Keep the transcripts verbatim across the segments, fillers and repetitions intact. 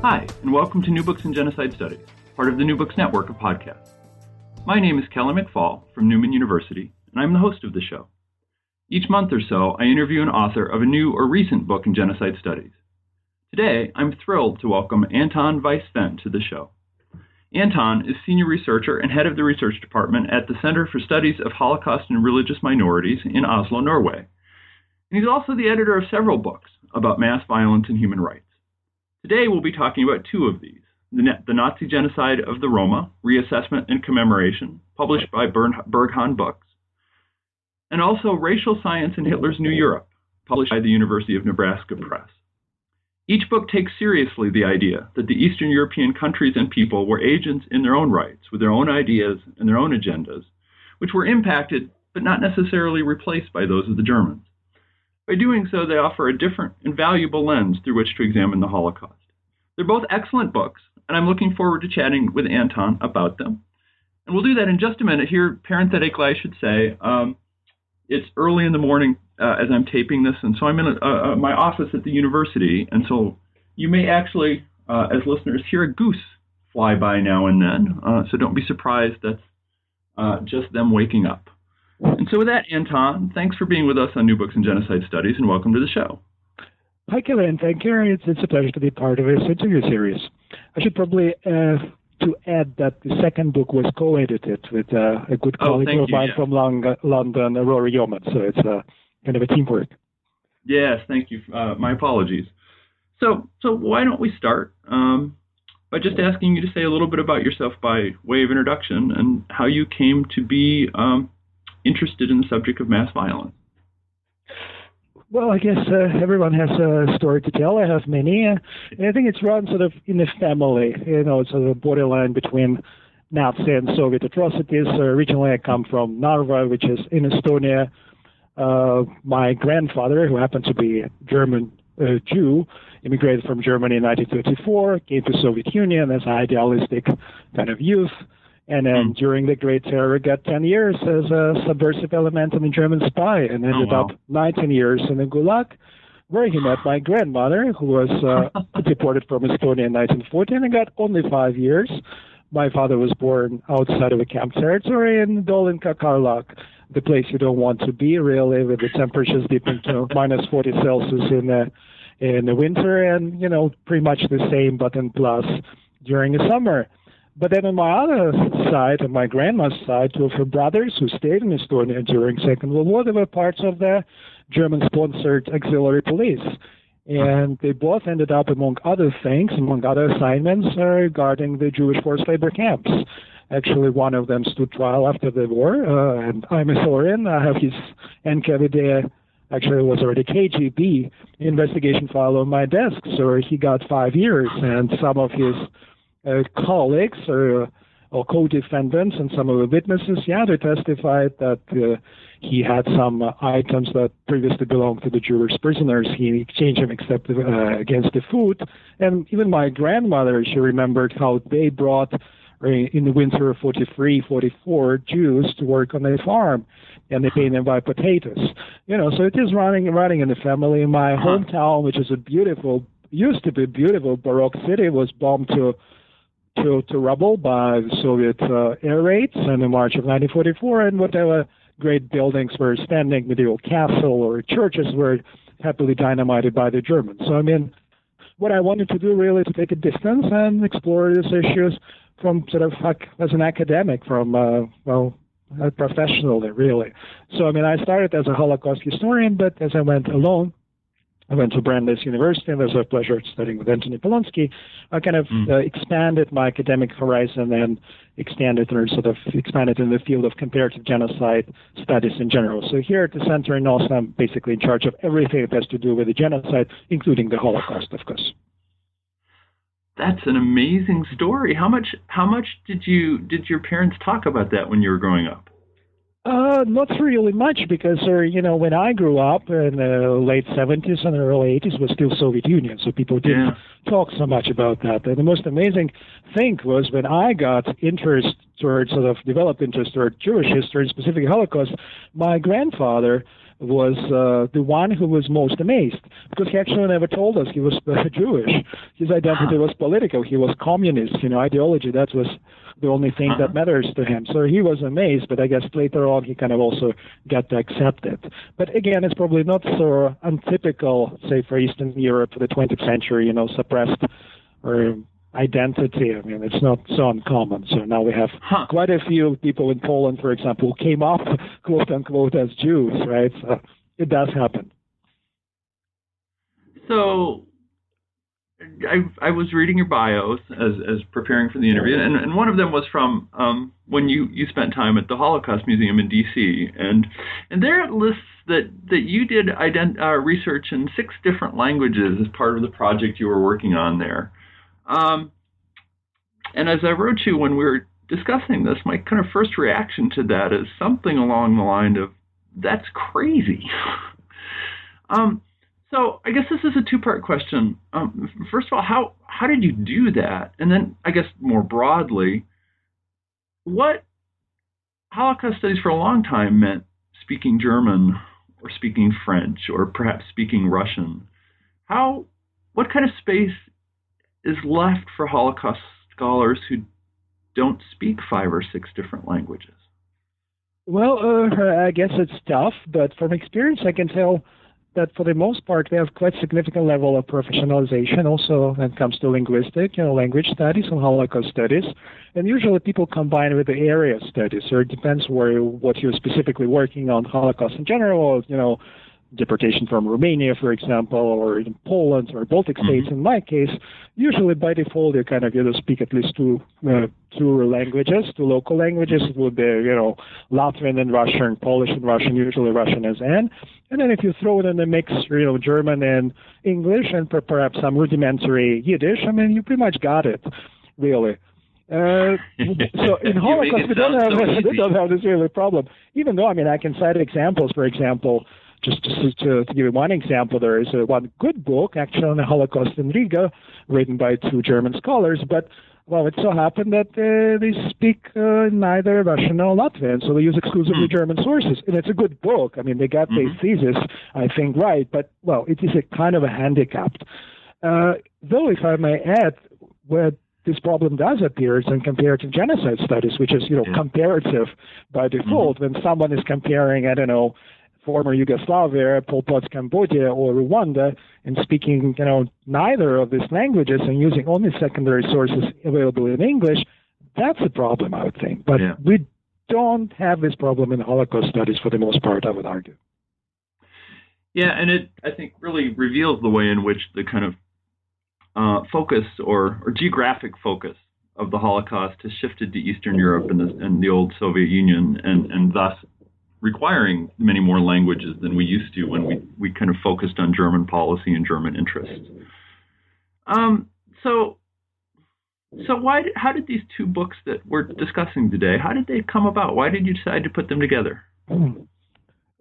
Hi, and welcome to New Books in Genocide Studies, part of the New Books Network of podcasts. My name is Kelly McFall from Newman University, and I'm the host of the show. Each month or so, I interview an author of a new or recent book in genocide studies. Today, I'm thrilled to welcome Anton Weiss-Fenn to the show. Anton is senior researcher and head of the research department at the Center for Studies of Holocaust and Religious Minorities in Oslo, Norway. And he's also the editor of several books about mass violence and human rights. Today, we'll be talking about two of these, The Nazi Genocide of the Roma, Reassessment and Commemoration, published by Berghahn Books, and also Racial Science in Hitler's New Europe, published by the University of Nebraska Press. Each book takes seriously the idea that the Eastern European countries and people were agents in their own rights, with their own ideas and their own agendas, which were impacted but not necessarily replaced by those of the Germans. By doing so, they offer a different and valuable lens through which to examine the Holocaust. They're both excellent books, and I'm looking forward to chatting with Anton about them. And we'll do that in just a minute. Here, parenthetically, I should say, um, it's early in the morning uh, as I'm taping this, and so I'm in a, uh, my office at the university, and so you may actually, uh, as listeners, hear a goose fly by now and then, uh, so don't be surprised that's uh, just them waking up. And so with that, Anton, thanks for being with us on New Books in Genocide Studies, and welcome to the show. Hi, Kelly, and thank you. It's, it's a pleasure to be part of this interview series. I should probably uh, to add that the second book was co-edited with uh, a good colleague oh, of mine yeah. from Long- London, Rory Yeomans, so it's uh, kind of a teamwork. Yes, thank you. Uh, my apologies. So, so why don't we start um, by just asking you to say a little bit about yourself by way of introduction and how you came to be Um, interested in the subject of mass violence? Well, I guess uh, everyone has a story to tell. I have many. Uh, and I think it's run sort of in the family, you know, it's sort of a borderline between Nazi and Soviet atrocities. Uh, originally, I come from Narva, which is in Estonia. Uh, my grandfather, who happened to be a German uh, Jew, immigrated from Germany in nineteen thirty-four, came to the Soviet Union as an idealistic kind of youth. And then during the Great Terror, got ten years as a subversive element in the German spy, and ended oh, wow. up nineteen years in the Gulag, where he met my grandmother, who was uh, deported from Estonia in nineteen fourteen, and got only five years. My father was born outside of a camp territory in Dolinka Karlak, the place you don't want to be, really, with the temperatures dipping to minus forty Celsius in the, in the winter, and, you know, pretty much the same, but in plus during the summer. But then on my other side, on my grandma's side, two of her brothers who stayed in Estonia during Second World War, they were parts of the German-sponsored auxiliary police. And they both ended up, among other things, among other assignments, uh, regarding the Jewish forced labor camps. Actually, one of them stood trial after the war, uh, and I'm a historian. I have his N K V D, actually it was already K G B, investigation file on my desk. So he got five years, and some of his Uh, colleagues or, or co-defendants and some of the witnesses, yeah, they testified that uh, he had some uh, items that previously belonged to the Jewish prisoners. He exchanged them except uh, against the food. And even my grandmother, she remembered how they brought uh, in the winter of forty-three, forty-four Jews to work on their farm, and they paid them by potatoes. You know, so it is running, running in the family. My hometown, which is a beautiful, used to be beautiful Baroque city, was bombed to To, to rubble by the Soviet uh, air raids in the March of nineteen forty-four, and whatever great buildings were standing, medieval castle or churches, were happily dynamited by the Germans. So, I mean, what I wanted to do really to take a distance and explore these issues from sort of as an academic, from, uh, well, uh, professionally, really. So, I mean, I started as a Holocaust historian, but as I went along, I went to Brandeis University, and it was a pleasure studying with Anthony Polonsky. I kind of mm. uh, expanded my academic horizon and extended or sort of expanded in the field of comparative genocide studies in general. So here at the center in Oslo, I'm basically in charge of everything that has to do with the genocide, including the Holocaust, of course. That's an amazing story. How much how much did you did your parents talk about that when you were growing up? Uh, not really much, because uh, you know, when I grew up in the late seventies and the early eighties, was still Soviet Union, so people didn't yeah. talk so much about that. And the most amazing thing was when I got interest toward sort of developed interest toward Jewish history, specifically Holocaust. My grandfather was uh, the one who was most amazed, because he actually never told us he was uh, Jewish. His identity was political. He was communist, you know, ideology. That was the only thing that matters to him. So he was amazed, but I guess later on he kind of also got to accept it. But again, it's probably not so untypical, say, for Eastern Europe for the twentieth century, you know, suppressed or identity. I mean, it's not so uncommon. So now we have huh. quite a few people in Poland, for example, who came up, quote unquote, as Jews, right? So it does happen. So I, I was reading your bios as, as preparing for the interview, and, and one of them was from um, when you, you spent time at the Holocaust Museum in D C and and there it lists that, that you did ident- uh, research in six different languages as part of the project you were working on there. Um, and as I wrote you when we were discussing this, my kind of first reaction to that is something along the line of, that's crazy. um, so I guess this is a two-part question. Um, first of all, how, how did you do that? And then I guess more broadly, what Holocaust studies for a long time meant speaking German or speaking French or perhaps speaking Russian. How, what kind of space is left for Holocaust scholars who don't speak five or six different languages? Well, uh, I guess it's tough, but from experience I can tell that for the most part we have quite significant level of professionalization also when it comes to linguistic, you know, language studies and Holocaust studies. And usually people combine with the area studies, or it depends where what you're specifically working on, Holocaust in general, or, you know, deportation from Romania, for example, or in Poland or Baltic states. In my case, usually by default you kind of you know speak at least two uh, two languages, two local languages. It would be you know Latvian and Russian, Polish and Russian. Usually Russian is N, and then if you throw it in the mix, you know German and English and perhaps some rudimentary Yiddish. I mean, you pretty much got it, really. Uh, so in Holocaust we don't have so we don't have this really problem. Even though I mean I can cite examples. For example, Just to, to, to give you one example, there is a, one good book, actually, on the Holocaust in Riga, written by two German scholars. But, well, it so happened that uh, they speak uh, neither Russian nor Latvian, so they use exclusively German sources. And it's a good book. I mean, they got their thesis, I think, right. But, well, it is a kind of a handicap. Uh, though, if I may add, where this problem does appear in comparative genocide studies, which is, you know, yeah. comparative by default. When someone is comparing, I don't know, former Yugoslavia, Pol Pot's Cambodia, or Rwanda, and speaking, you know, neither of these languages and using only secondary sources available in English, that's a problem, I would think. But yeah. we don't have this problem in Holocaust studies for the most part, I would argue. Yeah, and it, I think, really reveals the way in which the kind of uh, focus or, or geographic focus of the Holocaust has shifted to Eastern Europe and the, and the old Soviet Union, and, and thus requiring many more languages than we used to when we, we kind of focused on German policy and German interests. Um, so, so why? How did these two books that we're discussing today, how did they come about? Why did you decide to put them together?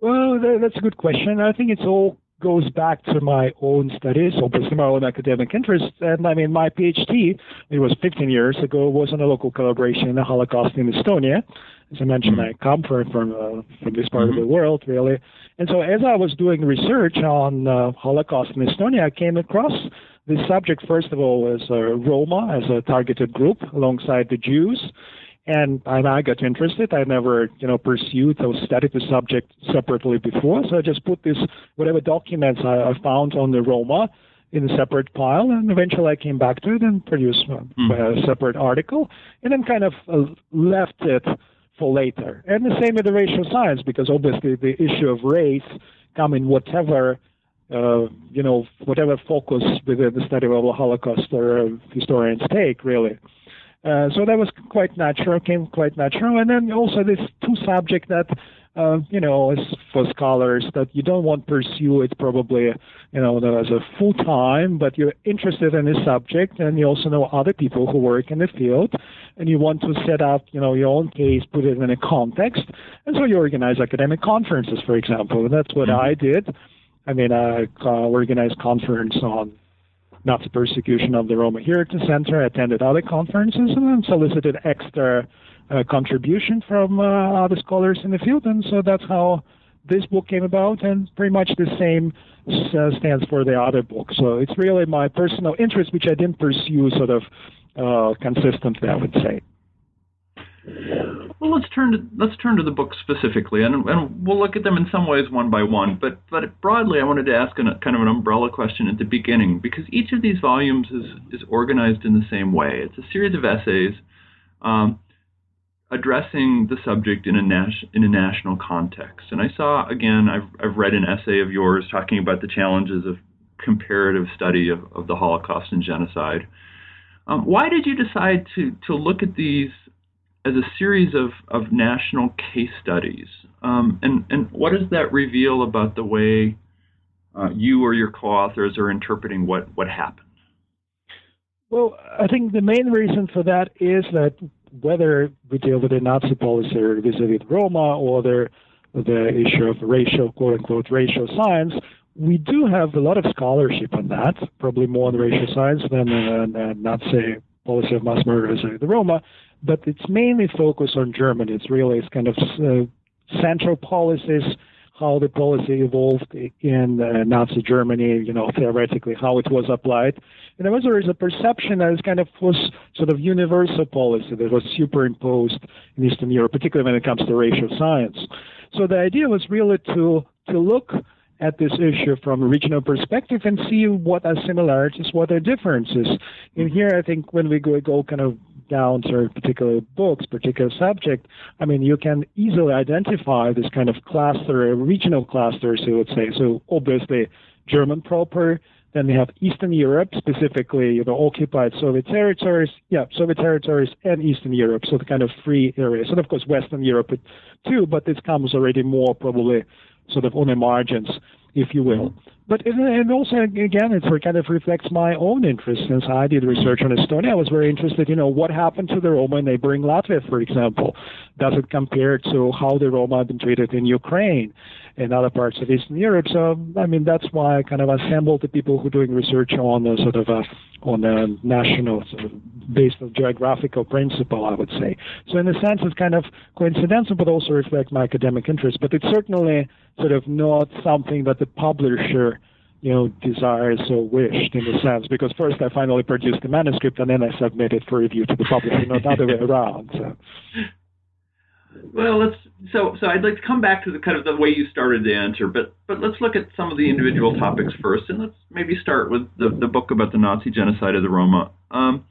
Well, that's a good question. I think it's all goes back to my own studies, obviously my own academic interests. And I mean, my PhD, it was fifteen years ago, was on a local collaboration in the Holocaust in Estonia. As I mentioned, I come from from, uh, from this part of the world, really. And so as I was doing research on uh, Holocaust in Estonia, I came across this subject, first of all, as uh, Roma, as a targeted group alongside the Jews. And I got interested. I never, you know, pursued or studied the subject separately before. So I just put this, whatever documents I, I found on the Roma in a separate pile. And eventually I came back to it and produced a, mm. a separate article, and then kind of left it for later. And the same with the racial science, because obviously the issue of race come in whatever Uh, you know, whatever focus within the study of the Holocaust or uh, historians take, really. Uh, so that was quite natural, came quite natural. And then also this two subject that uh, you know, as for scholars, that you don't want to pursue it probably, you know, as a full time, but you're interested in this subject, and you also know other people who work in the field, and you want to set up, you know, your own case, put it in a context, and so you organize academic conferences, for example. And that's what I did. I mean, I uh, organized conference on Nazi persecution of the Roma here at the center, attended other conferences, and then solicited extra uh, contribution from uh, other scholars in the field. And so that's how this book came about, and pretty much the same uh, stands for the other book. So it's really my personal interest, which I didn't pursue sort of uh, consistently, I would say. Well, let's turn to let's turn to the book specifically, and, and we'll look at them in some ways one by one. But but broadly, I wanted to ask an, kind of an umbrella question at the beginning, because each of these volumes is is organized in the same way. It's a series of essays um, addressing the subject in a nas- in a national context. And I saw again, I've I've read an essay of yours talking about the challenges of comparative study of, of the Holocaust and genocide. Um, why did you decide to to look at these as a series of, of national case studies? Um, and, and what does that reveal about the way uh, you or your co-authors are interpreting what, what happened? Well, I think the main reason for that is that whether we deal with the Nazi policy or vis-a-vis Roma or the, the issue of racial, quote-unquote, racial science, we do have a lot of scholarship on that, probably more on racial science than uh, Nazi policy of mass murder vis-a-vis the Roma. But it's mainly focused on Germany. It's really it's kind of uh, central policies, how the policy evolved in uh, Nazi Germany, you know, theoretically, how it was applied. And there was always a perception that it kind of was sort of universal policy that was superimposed in Eastern Europe, particularly when it comes to racial science. So the idea was really to to look at this issue from a regional perspective and see what are similarities, what are differences. And here, I think when we go, go kind of down to particular books, particular subject, I mean, you can easily identify this kind of cluster, regional clusters, you would say. So obviously, German proper. Then we have Eastern Europe, specifically, you know, occupied Soviet territories, yeah, Soviet territories and Eastern Europe, so the kind of free areas. And of course, Western Europe too, but this comes already more probably sort of on the margins, if you will. But it, and also, again, it kind of reflects my own interest. Since I did research on Estonia, I was very interested, you know, what happened to the Roma in neighboring Latvia, for example? Does it compare to how the Roma have been treated in Ukraine and other parts of Eastern Europe? So, I mean, that's why I kind of assembled the people who are doing research on the sort of a, on a national, sort of based on geographical principle, I would say. So in a sense, it's kind of coincidental, but also reflects my academic interest. But it's certainly sort of not something that the publisher, you know, desires or wished in a sense, because first I finally produced the manuscript and then I submit it for review to the publisher, not the other way around. So. Well, let's so so I'd like to come back to the kind of the way you started the answer, but but let's look at some of the individual topics first, and let's maybe start with the, the book about the Nazi genocide of the Roma. Um,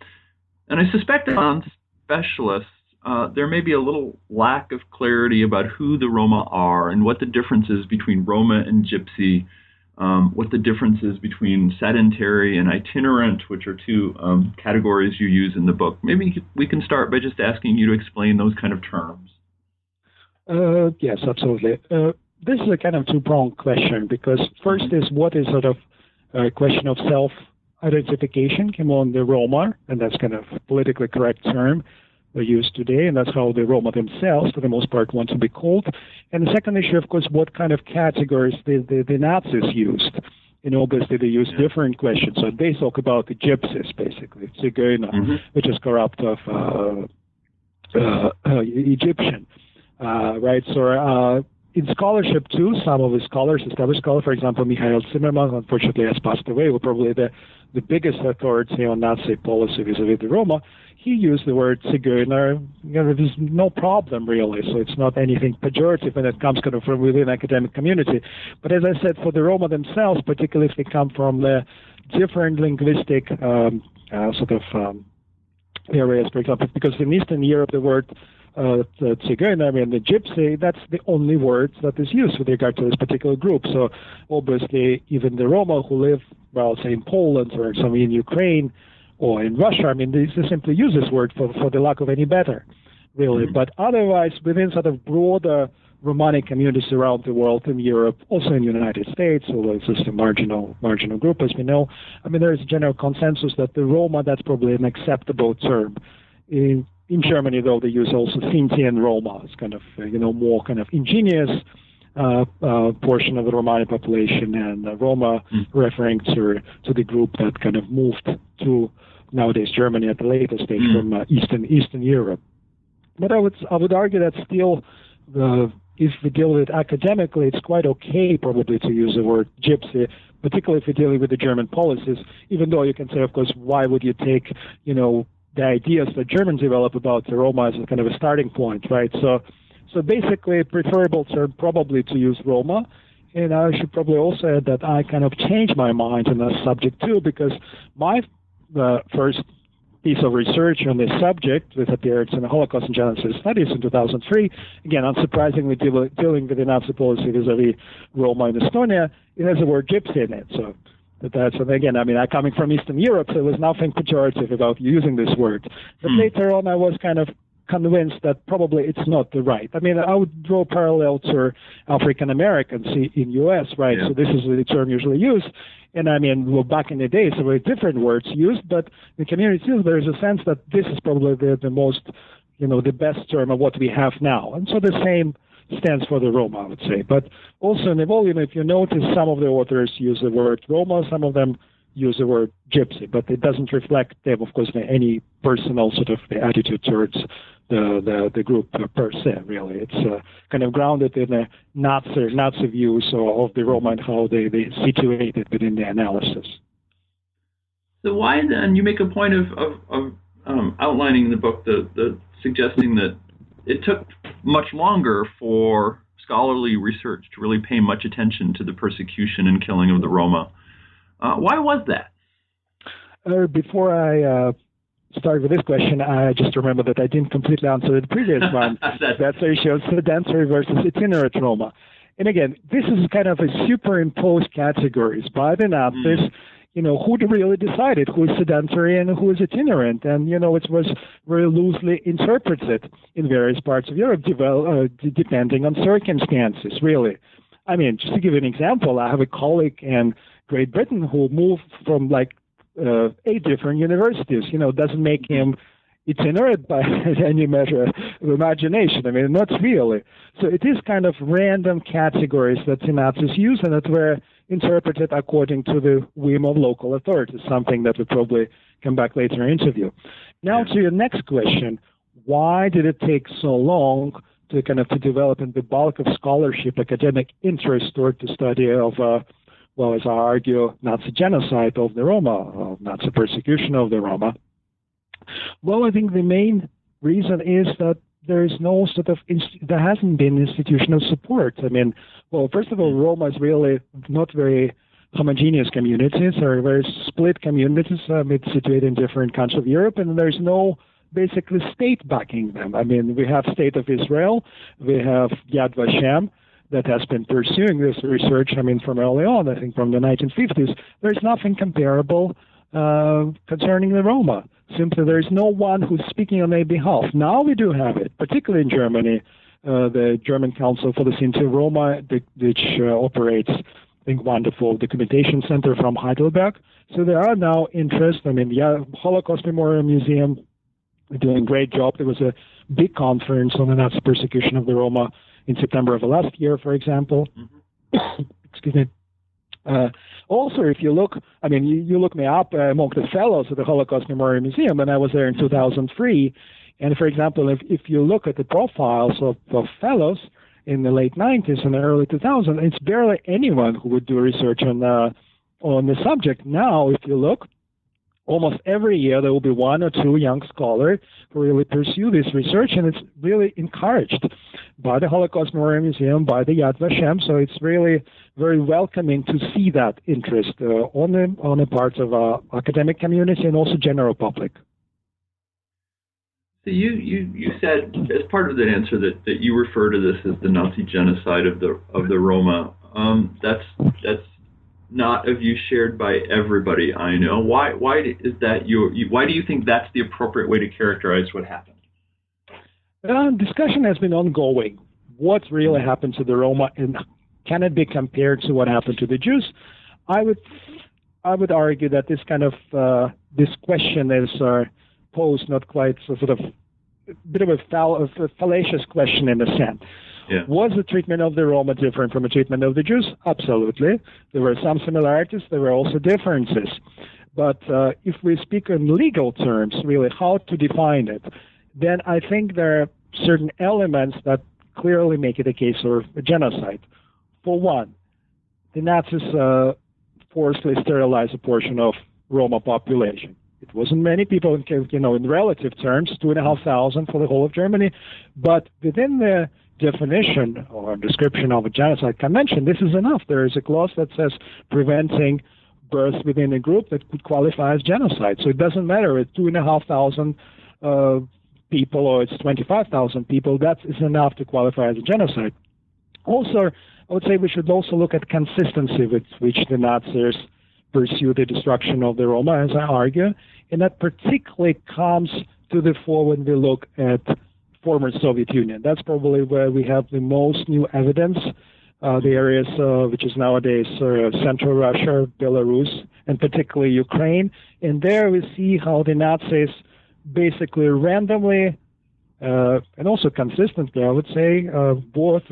and I suspect among specialists, uh, there may be a little lack of clarity about who the Roma are and what the difference is between Roma and Gypsy. Um, what the difference is between sedentary and itinerant, which are two um, categories you use in the book. Maybe we can start by just asking you to explain those kind of terms. Uh, yes, absolutely. Uh, this is a kind of two-pronged question, because first is what is sort of a question of self-identification came on the Roma, and that's kind of a politically correct term used today, and that's how the Roma themselves, for the most part, want to be called. And the second issue, of course, what kind of categories the, the, the Nazis used. And obviously, they used different questions. So they talk about the gypsies, basically, Tsigoina, mm-hmm. which is corrupt of uh, uh, uh, Egyptian, uh, right? So uh, in scholarship, too, some of the scholars, established scholars, for example, Michael Zimmermann, unfortunately, has passed away, were probably the, the biggest authority on Nazi policy vis-a-vis the Roma. He used the word Tsigoiner, you know, there's no problem really, so it's not anything pejorative when it comes kind of from within the academic community. But as I said, for the Roma themselves, particularly if they come from the different linguistic um, uh, sort of um, areas, for example, because in Eastern Europe the word uh, Tsigoiner, I mean the gypsy, that's the only word that is used with regard to this particular group. So obviously even the Roma who live, well, say in Poland or some in Ukraine, or in Russia, I mean, they simply use this word for, for the lack of any better, really. But otherwise, within sort of broader Romani communities around the world, in Europe, also in the United States, although it's just a marginal, marginal group, as we know. I mean, there is a general consensus that the Roma, that's probably an acceptable term. In, in Germany, though, they use also Sinti and Roma. It's kind of, you know, more kind of ingenious uh, uh, portion of the Romani population, and uh, Roma mm. referring to, to the group that kind of moved to nowadays Germany at the later stage mm. from uh, Eastern, Eastern Europe. But I would, I would argue that still the... If we deal with it academically, it's quite okay probably to use the word gypsy, particularly if you're dealing with the German policies, even though you can say, of course, why would you take, you know, the ideas that Germans develop about the Roma as a kind of a starting point, right? So so basically, preferable term probably to use Roma. And I should probably also add that I kind of changed my mind on that subject too, because my uh, first piece of research on this subject, with appearance in the Holocaust and Genocide Studies in two thousand three, again, unsurprisingly deal, dealing with the Nazi policy vis-a-vis Roma in Estonia, it has the word gypsy in it. So that's, and again, I mean, I'm coming from Eastern Europe, so there was nothing pejorative about using this word. But hmm. later on, I was kind of convinced that probably it's not the right. I mean, I would draw parallel to African Americans in U S, right? Yeah. So this is the term usually used. And I mean, well, back in the days, there were different words used, but in communities, there is a sense that this is probably the, the most, you know, the best term of what we have now. And so the same stands for the Roma, I would say. But also in the volume, if you notice, some of the authors use the word Roma, some of them use the word gypsy, but it doesn't reflect them, of course, any personal sort of the attitude towards the, the, the group per se, really. It's uh, kind of grounded in a Nazi, Nazi view so of the Roma and how they, they situate it within the analysis. So why then, you make a point of, of, of um, outlining in the book, the, the suggesting that it took much longer for scholarly research to really pay much attention to the persecution and killing of the Roma. Uh, why was that? Uh, before I uh, start with this question, I just remember that I didn't completely answer the previous one. That's, That's the issue of sedentary versus itinerant Roma. And again, this is kind of a superimposed categories by the Nazis. Mm. You know, who really decided who is sedentary and who is itinerant? And, you know, it was very loosely interpreted in various parts of Europe, devel- uh, depending on circumstances, really. I mean, just to give you an example, I have a colleague in Great Britain who moved from like uh, eight different universities. You know, doesn't make him itinerant by any measure of imagination. I mean, not really. So it is kind of random categories that the Nazis use and that were interpreted according to the whim of local authorities, something that will probably come back later in the interview. Now to your next question, why did it take so long to kind of to develop in the bulk of scholarship, academic interest toward the study of, uh, well, as I argue, Nazi genocide of the Roma, uh, Nazi persecution of the Roma? Well, I think the main reason is that there is no sort of, inst- there hasn't been institutional support. I mean, well, first of all, Roma is really not very homogeneous communities, or very split communities. Um, it's situated in different countries of Europe, and there's no basically state backing them. I mean, we have State of Israel, we have Yad Vashem that has been pursuing this research, I mean, from early on, I think from the nineteen fifties. There's nothing comparable uh, concerning the Roma. Simply, there's no one who's speaking on their behalf. Now we do have it, particularly in Germany, uh, the German Council for the Sinti Roma, which uh, operates, I think, wonderful documentation center from Heidelberg. So there are now interests. I mean, the Holocaust Memorial Museum, doing a great job. There was a big conference on the Nazi persecution of the Roma in September of last year, for example. Mm-hmm. Excuse me. Uh, also, if you look, I mean, you, you look me up uh, among the fellows of the Holocaust Memorial Museum, and I was there in two thousand three. And for example, if, if you look at the profiles of, of fellows in the late nineties and the early two thousands, it's barely anyone who would do research on uh, on the subject. Now, if you look, almost every year there will be one or two young scholars who really pursue this research, and it's really encouraged by the Holocaust Memorial Museum, by the Yad Vashem. So it's really very welcoming to see that interest uh, on the on the part of our academic community and also general public. So you you you said as part of that answer that, that you refer to this as the Nazi genocide of the of the Roma. Um, that's that's. Not a view shared by everybody I know. Why? Why is that? Your, you, why do you think that's the appropriate way to characterize what happened? Uh, discussion has been ongoing what's really happened to the Roma and can it be compared to what happened to the Jews? I would I would argue that this kind of uh, this question is uh, posed not quite a sort of a bit of a, fall, a fallacious question in a sense. Yeah. Was the treatment of the Roma different from the treatment of the Jews? Absolutely. There were some similarities. There were also differences. But uh, if we speak in legal terms, really, how to define it, then I think there are certain elements that clearly make it a case of a genocide. For one, the Nazis uh, forcibly sterilized a portion of Roma population. It wasn't many people, in, you know, in relative terms, two and a half thousand for the whole of Germany. But within the definition or description of a genocide convention, this is enough. There is a clause that says preventing birth within a group that could qualify as genocide. So it doesn't matter if it's two and a half thousand uh, people or it's twenty-five thousand people, that is enough to qualify as a genocide. Also, I would say we should also look at consistency with which the Nazis pursued the destruction of the Roma, as I argue, and that particularly comes to the fore when we look at former Soviet Union. That's probably where we have the most new evidence, uh, the areas uh, which is nowadays uh, Central Russia, Belarus, and particularly Ukraine. And there we see how the Nazis basically randomly uh, and also consistently, I would say, uh, both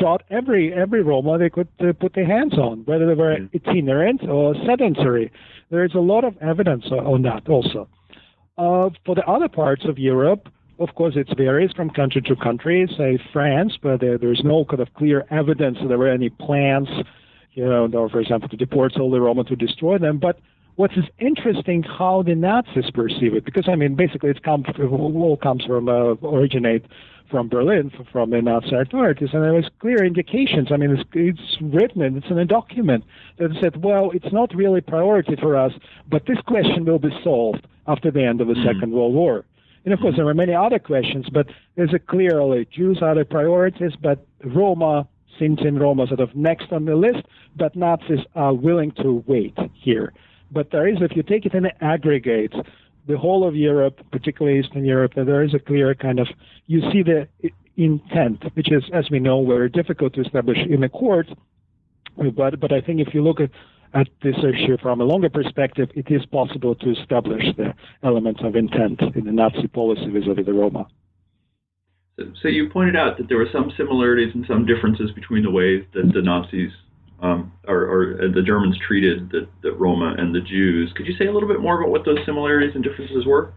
shot every every Roma they could uh, put their hands on, whether they were itinerant or sedentary. There is a lot of evidence on that also. Uh, for the other parts of Europe, of course, it varies from country to country. Say France, where there, there's no kind of clear evidence that there were any plans, you know, or for example, to deport all the Roma to destroy them. But what is interesting, how the Nazis perceive it, because I mean, basically, it comes it all comes from uh, originate from Berlin, from the Nazi authorities, and there was clear indications. I mean, it's, it's written, and it's in a document that said, well, it's not really a priority for us, but this question will be solved after the end of the mm-hmm. Second World War. And of course, there were many other questions, but there's a clearly Jews are the priorities, but Roma, Sinti and Roma, sort of next on the list. But Nazis are willing to wait here. But there is, if you take it in the aggregate, the whole of Europe, particularly Eastern Europe, there is a clear kind of you see the intent, which is, as we know, very difficult to establish in a court. But but I think if you look at at this issue from a longer perspective, it is possible to establish the elements of intent in the Nazi policy vis-a-vis the Roma. So, so you pointed out that there were some similarities and some differences between the ways that the Nazis um, or, or the Germans treated the, the Roma and the Jews. Could you say a little bit more about what those similarities and differences were?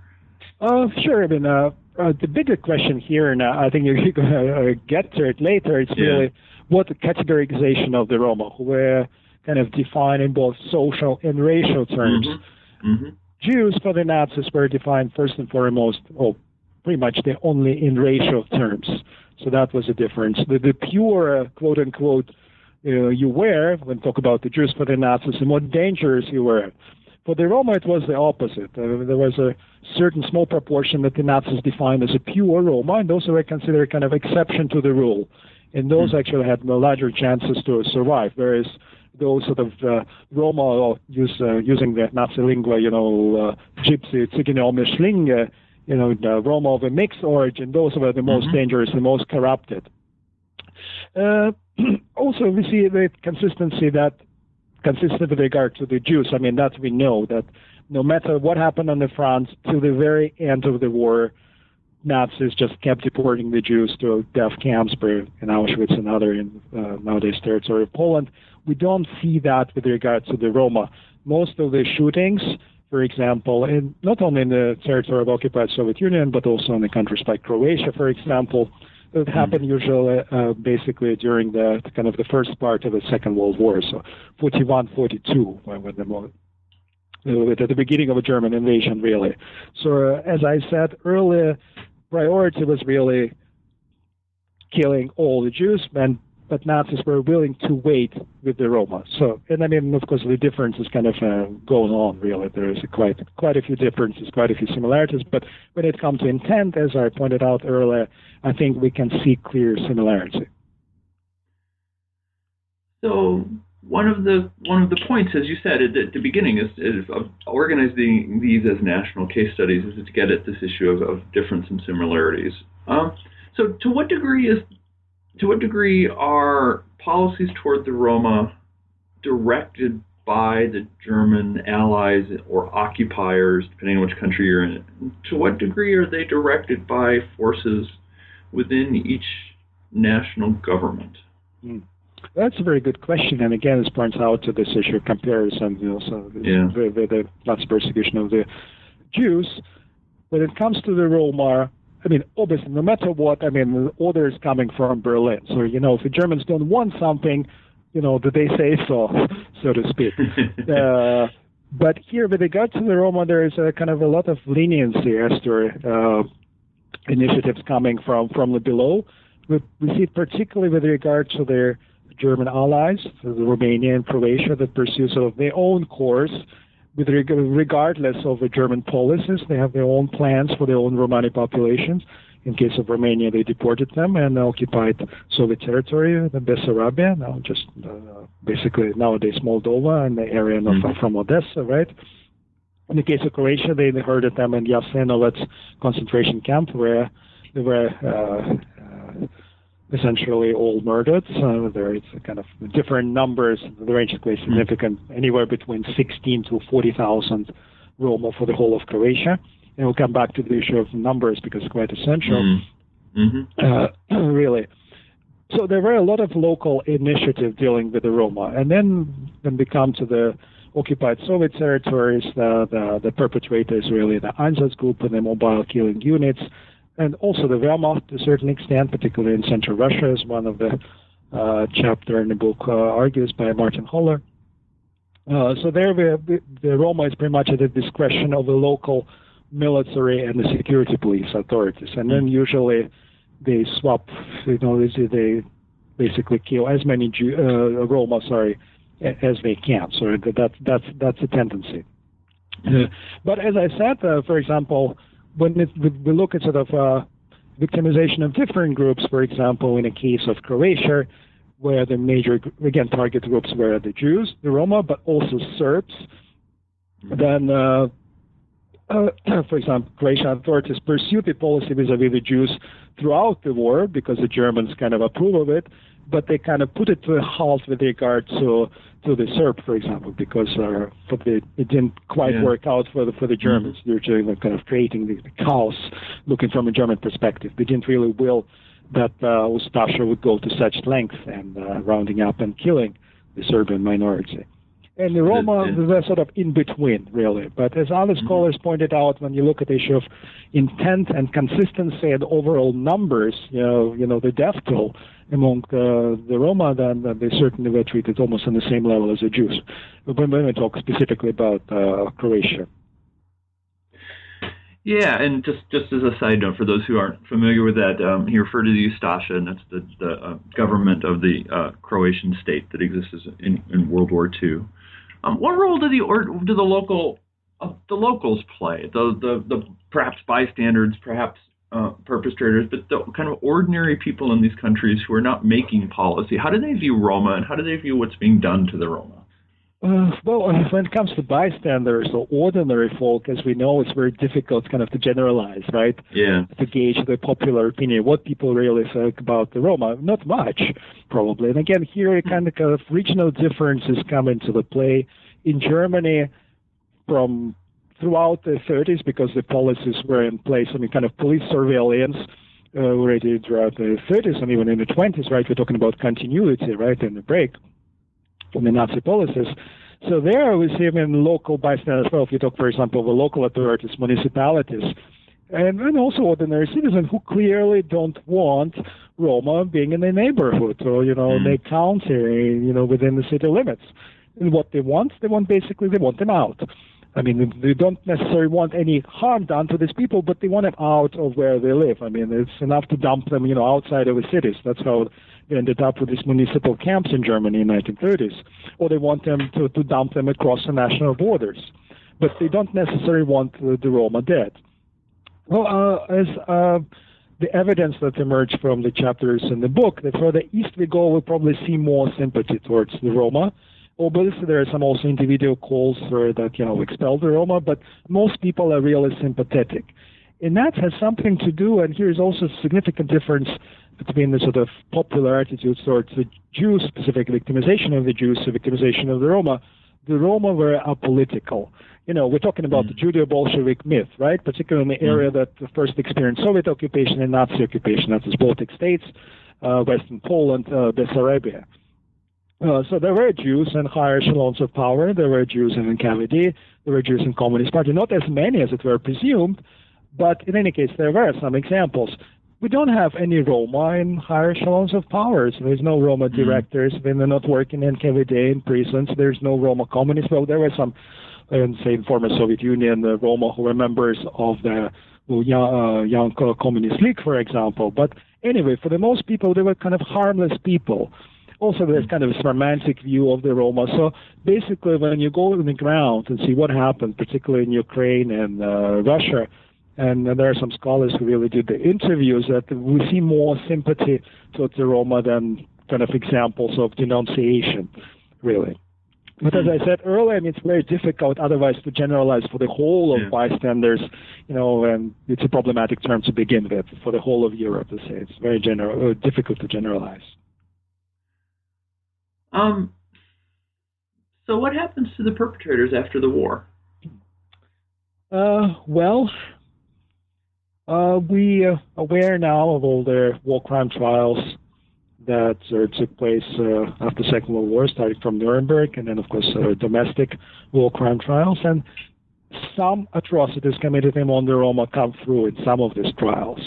Uh, sure. I mean, uh, uh, the bigger question here, and uh, I think you're going to uh, get to it later, it's yeah. really what the categorization of the Roma, where kind of defined in both social and racial terms. Mm-hmm. Mm-hmm. Jews for the Nazis were defined first and foremost, or oh, pretty much they only in racial terms. So that was a difference. The, the pure, uh, quote unquote, uh, you were, when talk about the Jews for the Nazis, the more dangerous you were. For the Roma, it was the opposite. Uh, there was a certain small proportion that the Nazis defined as a pure Roma, and those were considered kind of exception to the rule. And those mm-hmm. actually had larger chances to survive, whereas those sort of uh, Roma, or use, uh, using the Nazi lingua, you know, uh, Gypsy, Tzigane, Amish, Schling, you know, the Roma of a mixed origin, those were the most mm-hmm. dangerous, the most corrupted. Uh, also, we see the consistency that, consistent with regard to the Jews, I mean, that we know, that no matter what happened on the front, till the very end of the war, Nazis just kept deporting the Jews to death camps in Auschwitz and other in uh, nowadays territory of Poland. We don't see that with regard to the Roma. Most of the shootings, for example, in, not only in the territory of occupied Soviet Union, but also in the countries like Croatia, for example, that happened usually uh, basically during the kind of the first part of the Second World War, so forty-one, forty-two, when, when the moment. At the beginning of a German invasion, really. So, uh, as I said earlier, priority was really killing all the Jews, and, but Nazis were willing to wait with the Roma. So, and I mean, of course, the difference is kind of uh, going on, really. There is a quite, quite a few differences, quite a few similarities, but when it comes to intent, as I pointed out earlier, I think we can see clear similarity. So... One of the one of the points, as you said at the, at the beginning, is, is of organizing these as national case studies is to get at this issue of, of difference and similarities. Um, So to what degree is to what degree are policies toward the Roma directed by the German allies or occupiers, depending on which country you're in? To what degree are they directed by forces within each national government? Mm. That's a very good question, and again, this points out to this issue of comparison, you know, so yeah. the, the, the Nazi persecution of the Jews. When it comes to the Roma, I mean, obviously, no matter what, I mean, the order is coming from Berlin. So, you know, if the Germans don't want something, you know, do they say so, so to speak. uh, but here, with regard to the Roma, there is a kind of a lot of leniency as to uh, initiatives coming from, from the below. We, we see it particularly with regard to their German allies, so the Romania and Croatia, that pursue sort of their own course, with reg- regardless of the German policies. They have their own plans for their own Romani populations. In case of Romania, they deported them and occupied Soviet territory, the Bessarabia, now just uh, basically nowadays Moldova and the area mm-hmm. of, from Odessa, right? In the case of Croatia, they herded them in Jasenovac's concentration camp, where they were uh, uh, essentially all murdered. So there is a kind of different numbers, the range is quite significant, anywhere between sixteen to forty thousand Roma for the whole of Croatia. And we'll come back to the issue of numbers because it's quite essential, mm-hmm. uh, really. So there were a lot of local initiatives dealing with the Roma. And then when we come to the occupied Soviet territories, the, the, the perpetrators, really, the Einsatzgruppen, the mobile killing units, and also the Wehrmacht to a certain extent, particularly in Central Russia, as one of the uh, chapter in the book uh, argues by Martin Holler. Uh, so there we have, the Roma is pretty much at the discretion of the local military and the security police authorities. And then usually they swap, you know, they basically kill as many Jew, uh, Roma, sorry, as they can. So that, that's, that's a tendency. Uh, but as I said, uh, for example, when it, we look at sort of uh, victimization of different groups, for example, in a case of Croatia, where the major, again, target groups were the Jews, the Roma, but also Serbs, then, uh, uh, for example, Croatian authorities pursued the policy vis-a-vis the Jews throughout the war because the Germans kind of approve of it, but they kind of put it to a halt with regard to to the Serb, for example, because uh, for the, it didn't quite yeah. work out for the for the Germans. They were kind of creating the chaos, looking from a German perspective. They didn't really will that uh, Ustasha would go to such length and uh, rounding up and killing the Serbian minority. And the Roma were sort of in between, really. But as other scholars pointed out, when you look at the issue of intent and consistency and overall numbers, you know, you know the death toll among uh, the Roma, then uh, they certainly were treated almost on the same level as the Jews. But when we talk specifically about uh, Croatia. Yeah, and just, just as a side note, for those who aren't familiar with that, um, he referred to the Ustasha, and that's the, the uh, government of the uh, Croatian state that existed in, in World War Two. Um, what role do the or do the local uh, the locals play? The the, the perhaps bystanders, perhaps uh, perpetrators, but the kind of ordinary people in these countries who are not making policy. How do they view Roma, and how do they view what's being done to the Roma? Uh, well, when it comes to bystanders or ordinary folk, as we know, it's very difficult kind of to generalize, right? Yeah. To gauge the popular opinion, what people really think about the Roma. Not much, probably. And again, here kind of, kind of regional differences come into the play. In Germany, from throughout the thirties, because the policies were in place, I mean, kind of police surveillance, uh, already throughout the thirties and even in the twenties, right? We're talking about continuity, right, and the break from the Nazi policies. So there we see them in local bystanders. Well, if you talk, for example, of the local authorities, municipalities, and, and also ordinary citizens who clearly don't want Roma being in their neighborhood or, you know, mm. their county, you know, within the city limits. And what they want, they want basically, they want them out. I mean, they don't necessarily want any harm done to these people, but they want them out of where they live. I mean, it's enough to dump them, you know, outside of the cities. That's how they ended up with these municipal camps in Germany in the nineteen thirties. Or they want them to, to dump them across the national borders. But they don't necessarily want the, the Roma dead. Well, uh, as uh, the evidence that emerged from the chapters in the book, that further east we go, we'll probably see more sympathy towards the Roma. Obviously, there are some also individual calls for that, you know, expel the Roma, but most people are really sympathetic. And that has something to do, and here's also a significant difference between the sort of popular attitudes towards the Jews, specific victimization of the Jews, the victimization of the Roma. The Roma were apolitical. You know, we're talking about mm. the Judeo-Bolshevik myth, right? Particularly in the area mm. that first experienced Soviet occupation and Nazi occupation, that is Baltic states, uh, Western Poland, uh, Bessarabia. Uh, so there were Jews in higher echelons of power. There were Jews in N K V D. There were Jews in Communist Party. Not as many as it were presumed, but in any case, there were some examples. We don't have any Roma in higher echelons of power. So there's no Roma directors. Mm. When they're not working in N K V D in prisons, there's no Roma communists. Well, there were some, in, say, in former Soviet Union, the Roma who were members of the uh, Young Communist League, for example. But anyway, for the most people, they were kind of harmless people. Also, there's kind of a romantic view of the Roma. So basically, when you go on the ground and see what happened, particularly in Ukraine and uh, Russia, and there are some scholars who really did the interviews, that we see more sympathy towards the Roma than kind of examples of denunciation, really. But as I said earlier, I mean, it's very difficult otherwise to generalize for the whole of yeah. bystanders, you know, and it's a problematic term to begin with for the whole of Europe to say. It's very general, difficult to generalize. Um, so what happens to the perpetrators after the war? Uh, well, uh, we are aware now of all the war crime trials that uh, took place uh, after the Second World War, starting from Nuremberg, and then, of course, uh, domestic war crime trials. And some atrocities committed among the Roma come through in some of these trials.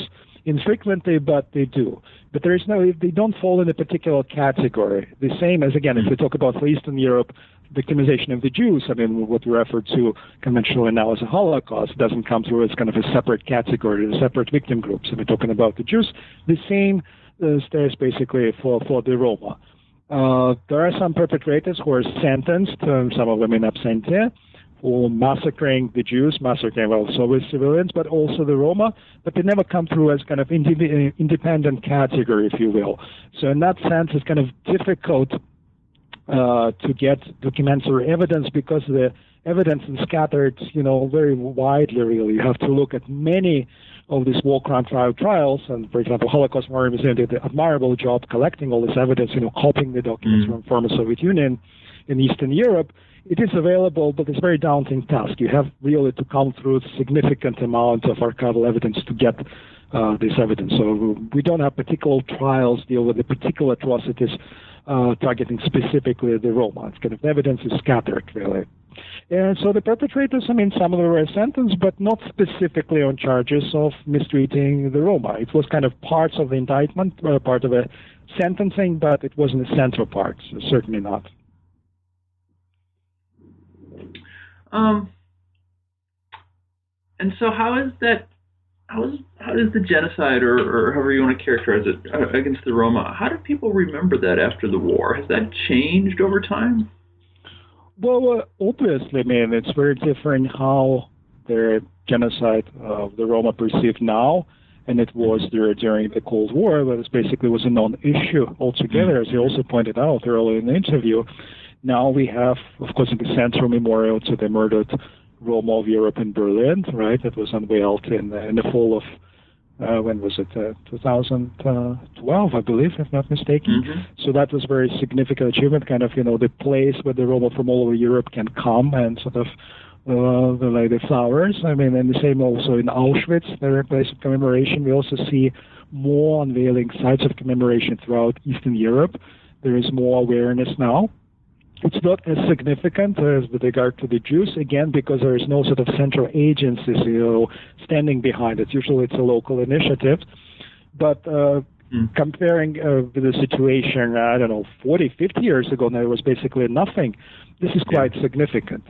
Infrequently, but they do. But there is no, they don't fall in a particular category. The same as, again, if we talk about for Eastern Europe, victimization of the Jews, I mean, what we refer to conventionally now as the Holocaust doesn't come through as kind of a separate category, a separate victim group. So we're talking about the Jews. The same uh, stays basically for, for the Roma. Uh, there are some perpetrators who are sentenced, um, some of them in absentia, for massacring the Jews, massacring, well, Soviet civilians, but also the Roma, but they never come through as kind of indiv independent category, if you will. So in that sense, it's kind of difficult uh, to get documentary evidence because the evidence is scattered, you know, very widely, really. You have to look at many of these war crime trial trials, and, for example, Holocaust Memorial Museum did an admirable job collecting all this evidence, you know, copying the documents mm. from former Soviet Union in Eastern Europe. It is available, but it's a very daunting task. You have really to come through a significant amount of archival evidence to get uh, this evidence. So we don't have particular trials deal with the particular atrocities uh, targeting specifically the Roma. It's kind of evidence is scattered, really. And so the perpetrators, I mean, some of them were sentenced, but not specifically on charges of mistreating the Roma. It was kind of parts of the indictment, or part of a sentencing, but it wasn't the central part, so certainly not. Um, and so how is that, how is, how does the genocide, or, or however you want to characterize it, against the Roma, how do people remember that after the war? Has that changed over time? Well, uh, obviously, I mean, it's very different how the genocide of the Roma perceived now, and it was there during the Cold War, but it basically was a non-issue altogether, as you also pointed out earlier in the interview. Now we have, of course, the central memorial to the murdered Roma of Europe in Berlin, right? That was unveiled in the, in the fall of, uh, when was it, uh, two thousand twelve, I believe, if not mistaken. Mm-hmm. So that was a very significant achievement, kind of, you know, the place where the Roma from all over Europe can come and sort of uh, the, like the flowers. I mean, and the same also in Auschwitz, the place of commemoration. We also see more unveiling sites of commemoration throughout Eastern Europe. There is more awareness now. It's not as significant as with regard to the Jews, again, because there is no sort of central agency, you know, standing behind it. Usually it's a local initiative. But uh, mm. comparing uh, the situation, I don't know, forty, fifty years ago, now it was basically nothing. This is quite yeah. significant.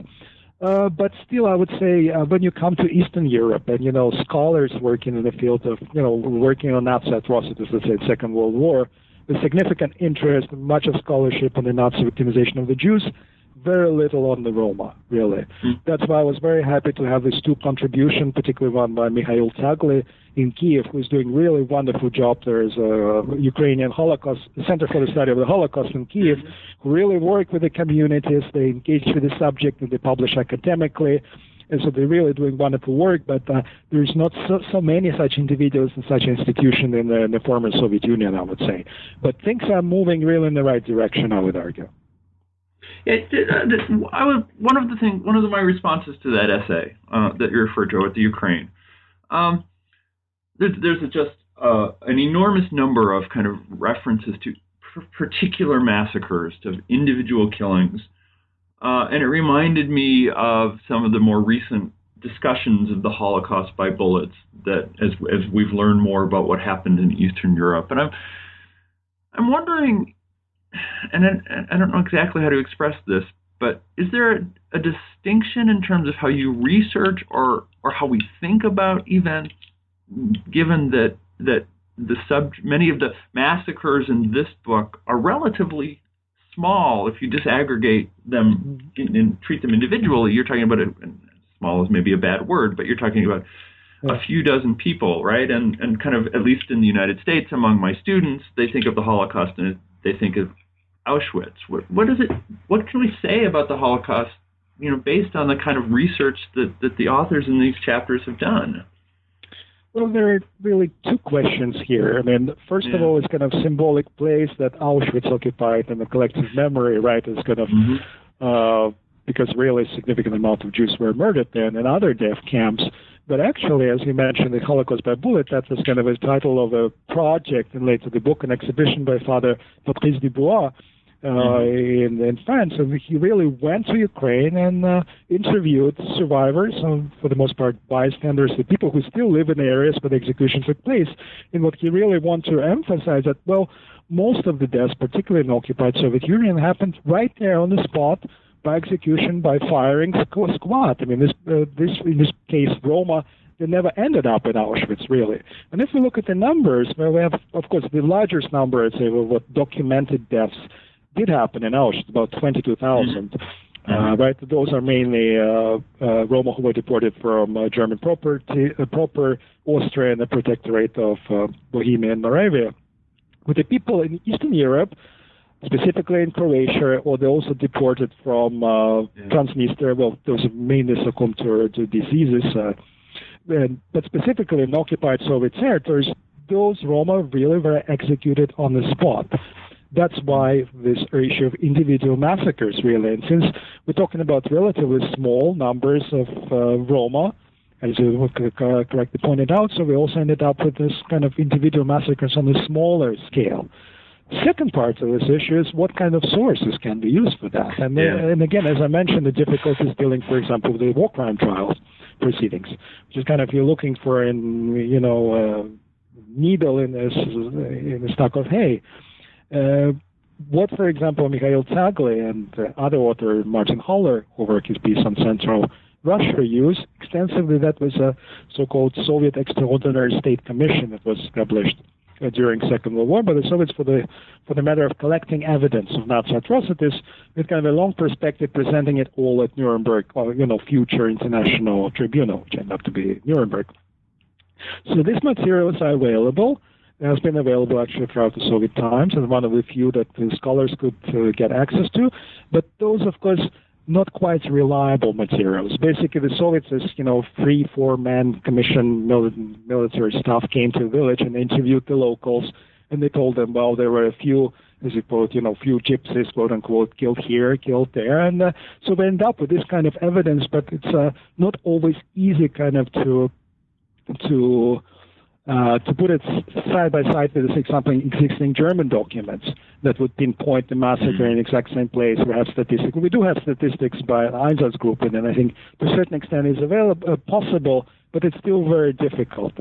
Uh, but still, I would say uh, when you come to Eastern Europe and, you know, scholars working in the field of, you know, working on Nazi atrocities, let's say, Second World War, the significant interest, much of scholarship on the Nazi victimization of the Jews, very little on the Roma, really. Mm. That's why I was very happy to have this two contribution, particularly one by Mikhail Tyaglyy in Kiev, who's doing really wonderful job. There is a Ukrainian Holocaust, Center for the Study of the Holocaust in Kiev, who really work with the communities. They engage with the subject and they publish academically. and so they're really doing wonderful work, but uh, there's not so, so many such individuals and such institutions in the, in the former Soviet Union, I would say. But things are moving really in the right direction, I would argue. It, uh, I was, one of the thing, one of the, my responses to that essay uh, that you referred to with the Ukraine, um, there's, there's a, just uh, an enormous number of kind of references to particular massacres, to individual killings. Uh, and it reminded me of some of the more recent discussions of the Holocaust by bullets that as, as we've learned more about what happened in Eastern Europe. And I'm, I'm wondering, and I, I don't know exactly how to express this, but is there a, a distinction in terms of how you research or, or how we think about events, given that, that the sub, many of the massacres in this book are relatively small? If you disaggregate them and treat them individually, you're talking about a, small is maybe a bad word, but you're talking about a few dozen people, right? And and kind of, at least in the United States, among my students, they think of the Holocaust and they think of Auschwitz. What what is it? What can we say about the Holocaust, you know, based on the kind of research that that the authors in these chapters have done? Well, there are really two questions here. I mean, first yeah. of all, it's kind of symbolic place that Auschwitz occupied in the collective memory, right? It's kind of mm-hmm. uh, because really a significant amount of Jews were murdered then and other death camps. But actually, as you mentioned, the Holocaust by bullet, that was kind of a title of a project and later the book, an exhibition by Father Patrice Dubois uh, mm-hmm. in, in France. And he really went to Ukraine and uh, interviewed survivors, um, for the most part bystanders, the people who still live in the areas where the execution took place. And what he really wanted to emphasize that, well, most of the deaths, particularly in occupied Soviet Union, happened right there on the spot, by execution, by firing squad. I mean, this, uh, this in this case, Roma, they never ended up in Auschwitz, really. And if we look at the numbers, well, we have, of course, the largest number, I'd say, well, what documented deaths did happen in Auschwitz, about twenty-two thousand, mm-hmm. uh, right? Those are mainly uh, uh, Roma who were deported from uh, German property, uh, proper Austria and the protectorate of uh, Bohemia and Moravia. With the people in Eastern Europe, specifically in Croatia, or they also deported from uh, yeah. Transnistria. Well, those mainly succumbed to, to diseases. Uh, and, but specifically in occupied Soviet territories, those Roma really were executed on the spot. That's why this issue of individual massacres, really. And since we're talking about relatively small numbers of uh, Roma, as you correctly pointed out, so we also ended up with this kind of individual massacres on a smaller scale. Second part of this issue is what kind of sources can be used for that. And, yeah. uh, and again, as I mentioned, the difficulties dealing, for example, with the war crime trials proceedings, which is kind of you're looking for in, you know, uh, needle in a, in a stack of hay. Uh, what, for example, Mikhail Tyaglyy and uh, other author Martin Holler, who worked his piece on Central Russia, used extensively. That was a so-called Soviet Extraordinary State Commission that was established during Second World War, but the Soviets, for the for the matter of collecting evidence of Nazi atrocities, with kind of a long perspective, presenting it all at Nuremberg, or, you know, future international tribunal, which ended up to be Nuremberg. So these materials are available. It has been available actually throughout the Soviet times, and one of the few that the scholars could uh, get access to. But those, of course, not quite reliable materials. Basically, the Soviets, as you know, three, four-man commission mil- military staff came to the village and interviewed the locals, and they told them, well, there were a few, as you quote, you know, few gypsies, quote-unquote, killed here, killed there, and uh, so we end up with this kind of evidence, but it's uh, not always easy kind of to to uh, to put it side by side with, for example, existing German documents that would pinpoint the massacre in the exact same place. We have statistics. We do have statistics by Einsatzgruppen, and I think to a certain extent is available, uh, possible, but it's still very difficult.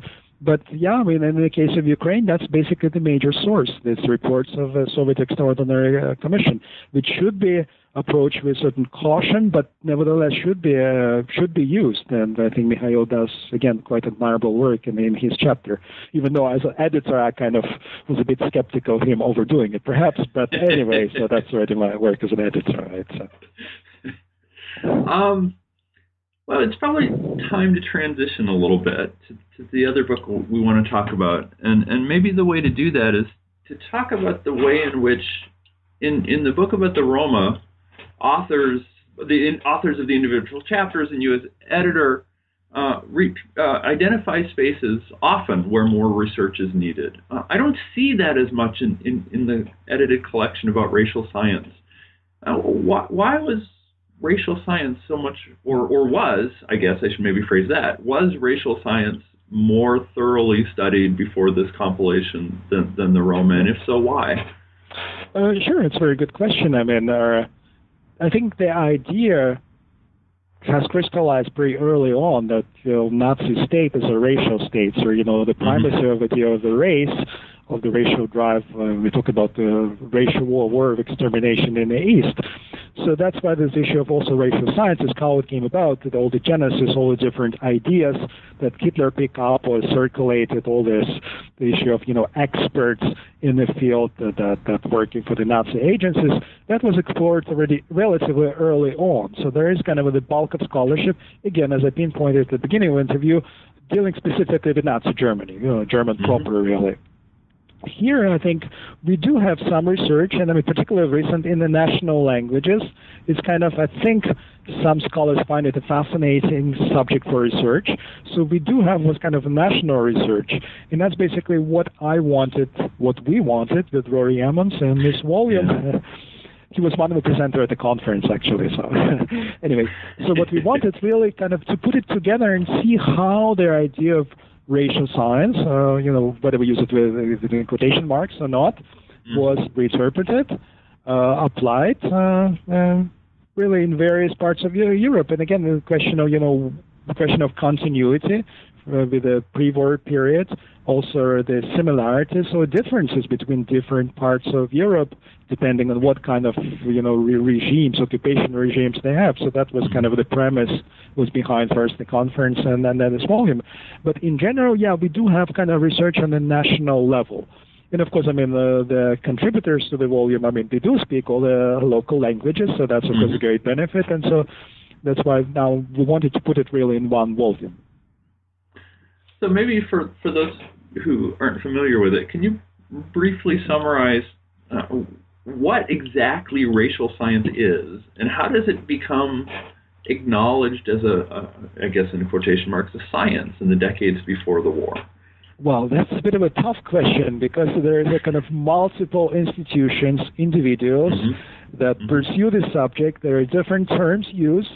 But yeah, I mean, in the case of Ukraine, that's basically the major source. It's reports of the Soviet Extraordinary uh, Commission, which should be approached with certain caution, but nevertheless should be uh, should be used. And I think Mikhail does, again, quite admirable work in, in his chapter, even though as an editor I kind of was a bit skeptical of him overdoing it, perhaps. But anyway, so that's already my work as an editor, right? So. Um. Well, it's probably time to transition a little bit to, to the other book we want to talk about. And and maybe the way to do that is to talk about the way in which, in, in the book about the Roma, authors the authors of the individual chapters and you as editor uh, re, uh, identify spaces often where more research is needed. Uh, I don't see that as much in, in, in the edited collection about racial science. Uh, why, why was racial science so much, or, or was, I guess I should maybe phrase that, was racial science more thoroughly studied before this compilation than, than the Roma, and if so, why? Uh, sure, it's a very good question. I mean, uh, I think the idea has crystallized pretty early on that the you know, Nazi state is a racial state, so you know the primacy mm-hmm. of, the, of the race, of the racial drive. Uh, we talk about the racial war, war of extermination in the East. So that's why this issue of also racial sciences, how it came about, that all the genesis, all the different ideas that Hitler picked up or circulated, all this, the issue of, you know, experts in the field that, that, that working for the Nazi agencies, that was explored already relatively early on. So there is kind of the bulk of scholarship, again, as I pinpointed at the beginning of the interview, dealing specifically with Nazi Germany, you know, German mm-hmm. proper, really. Here, I think we do have some research, and I mean, particularly recent in the national languages. It's kind of, I think, some scholars find it a fascinating subject for research. So we do have what's kind of national research, and that's basically what I wanted, what we wanted with Rory Yeomans and Miz Williams. Yeah. He was one of the presenters at the conference, actually. So, anyway, so what we wanted really kind of to put it together and see how their idea of racial science, uh, you know, whether we use it with, with quotation marks or not, mm. was reinterpreted, uh, applied, uh, uh, really in various parts of Europe. And again, the question of, you know, the question of continuity uh, with the pre-war period, also the similarities or differences between different parts of Europe, depending on what kind of, you know, re regimes, occupation regimes they have. So that was kind of the premise was behind first the conference and, and then this volume. But in general, yeah, we do have kind of research on the national level. And of course, I mean, uh, the contributors to the volume, I mean, they do speak all the local languages, so that's of course a great benefit. And so that's why now we wanted to put it really in one volume. So maybe for, for those who aren't familiar with it, can you briefly summarize uh, what exactly racial science is, and how does it become acknowledged as a, a I guess in quotation marks, a science in the decades before the war? Well, that's a bit of a tough question, because there is a kind of multiple institutions, individuals mm-hmm. that mm-hmm. pursue this subject. There are different terms used.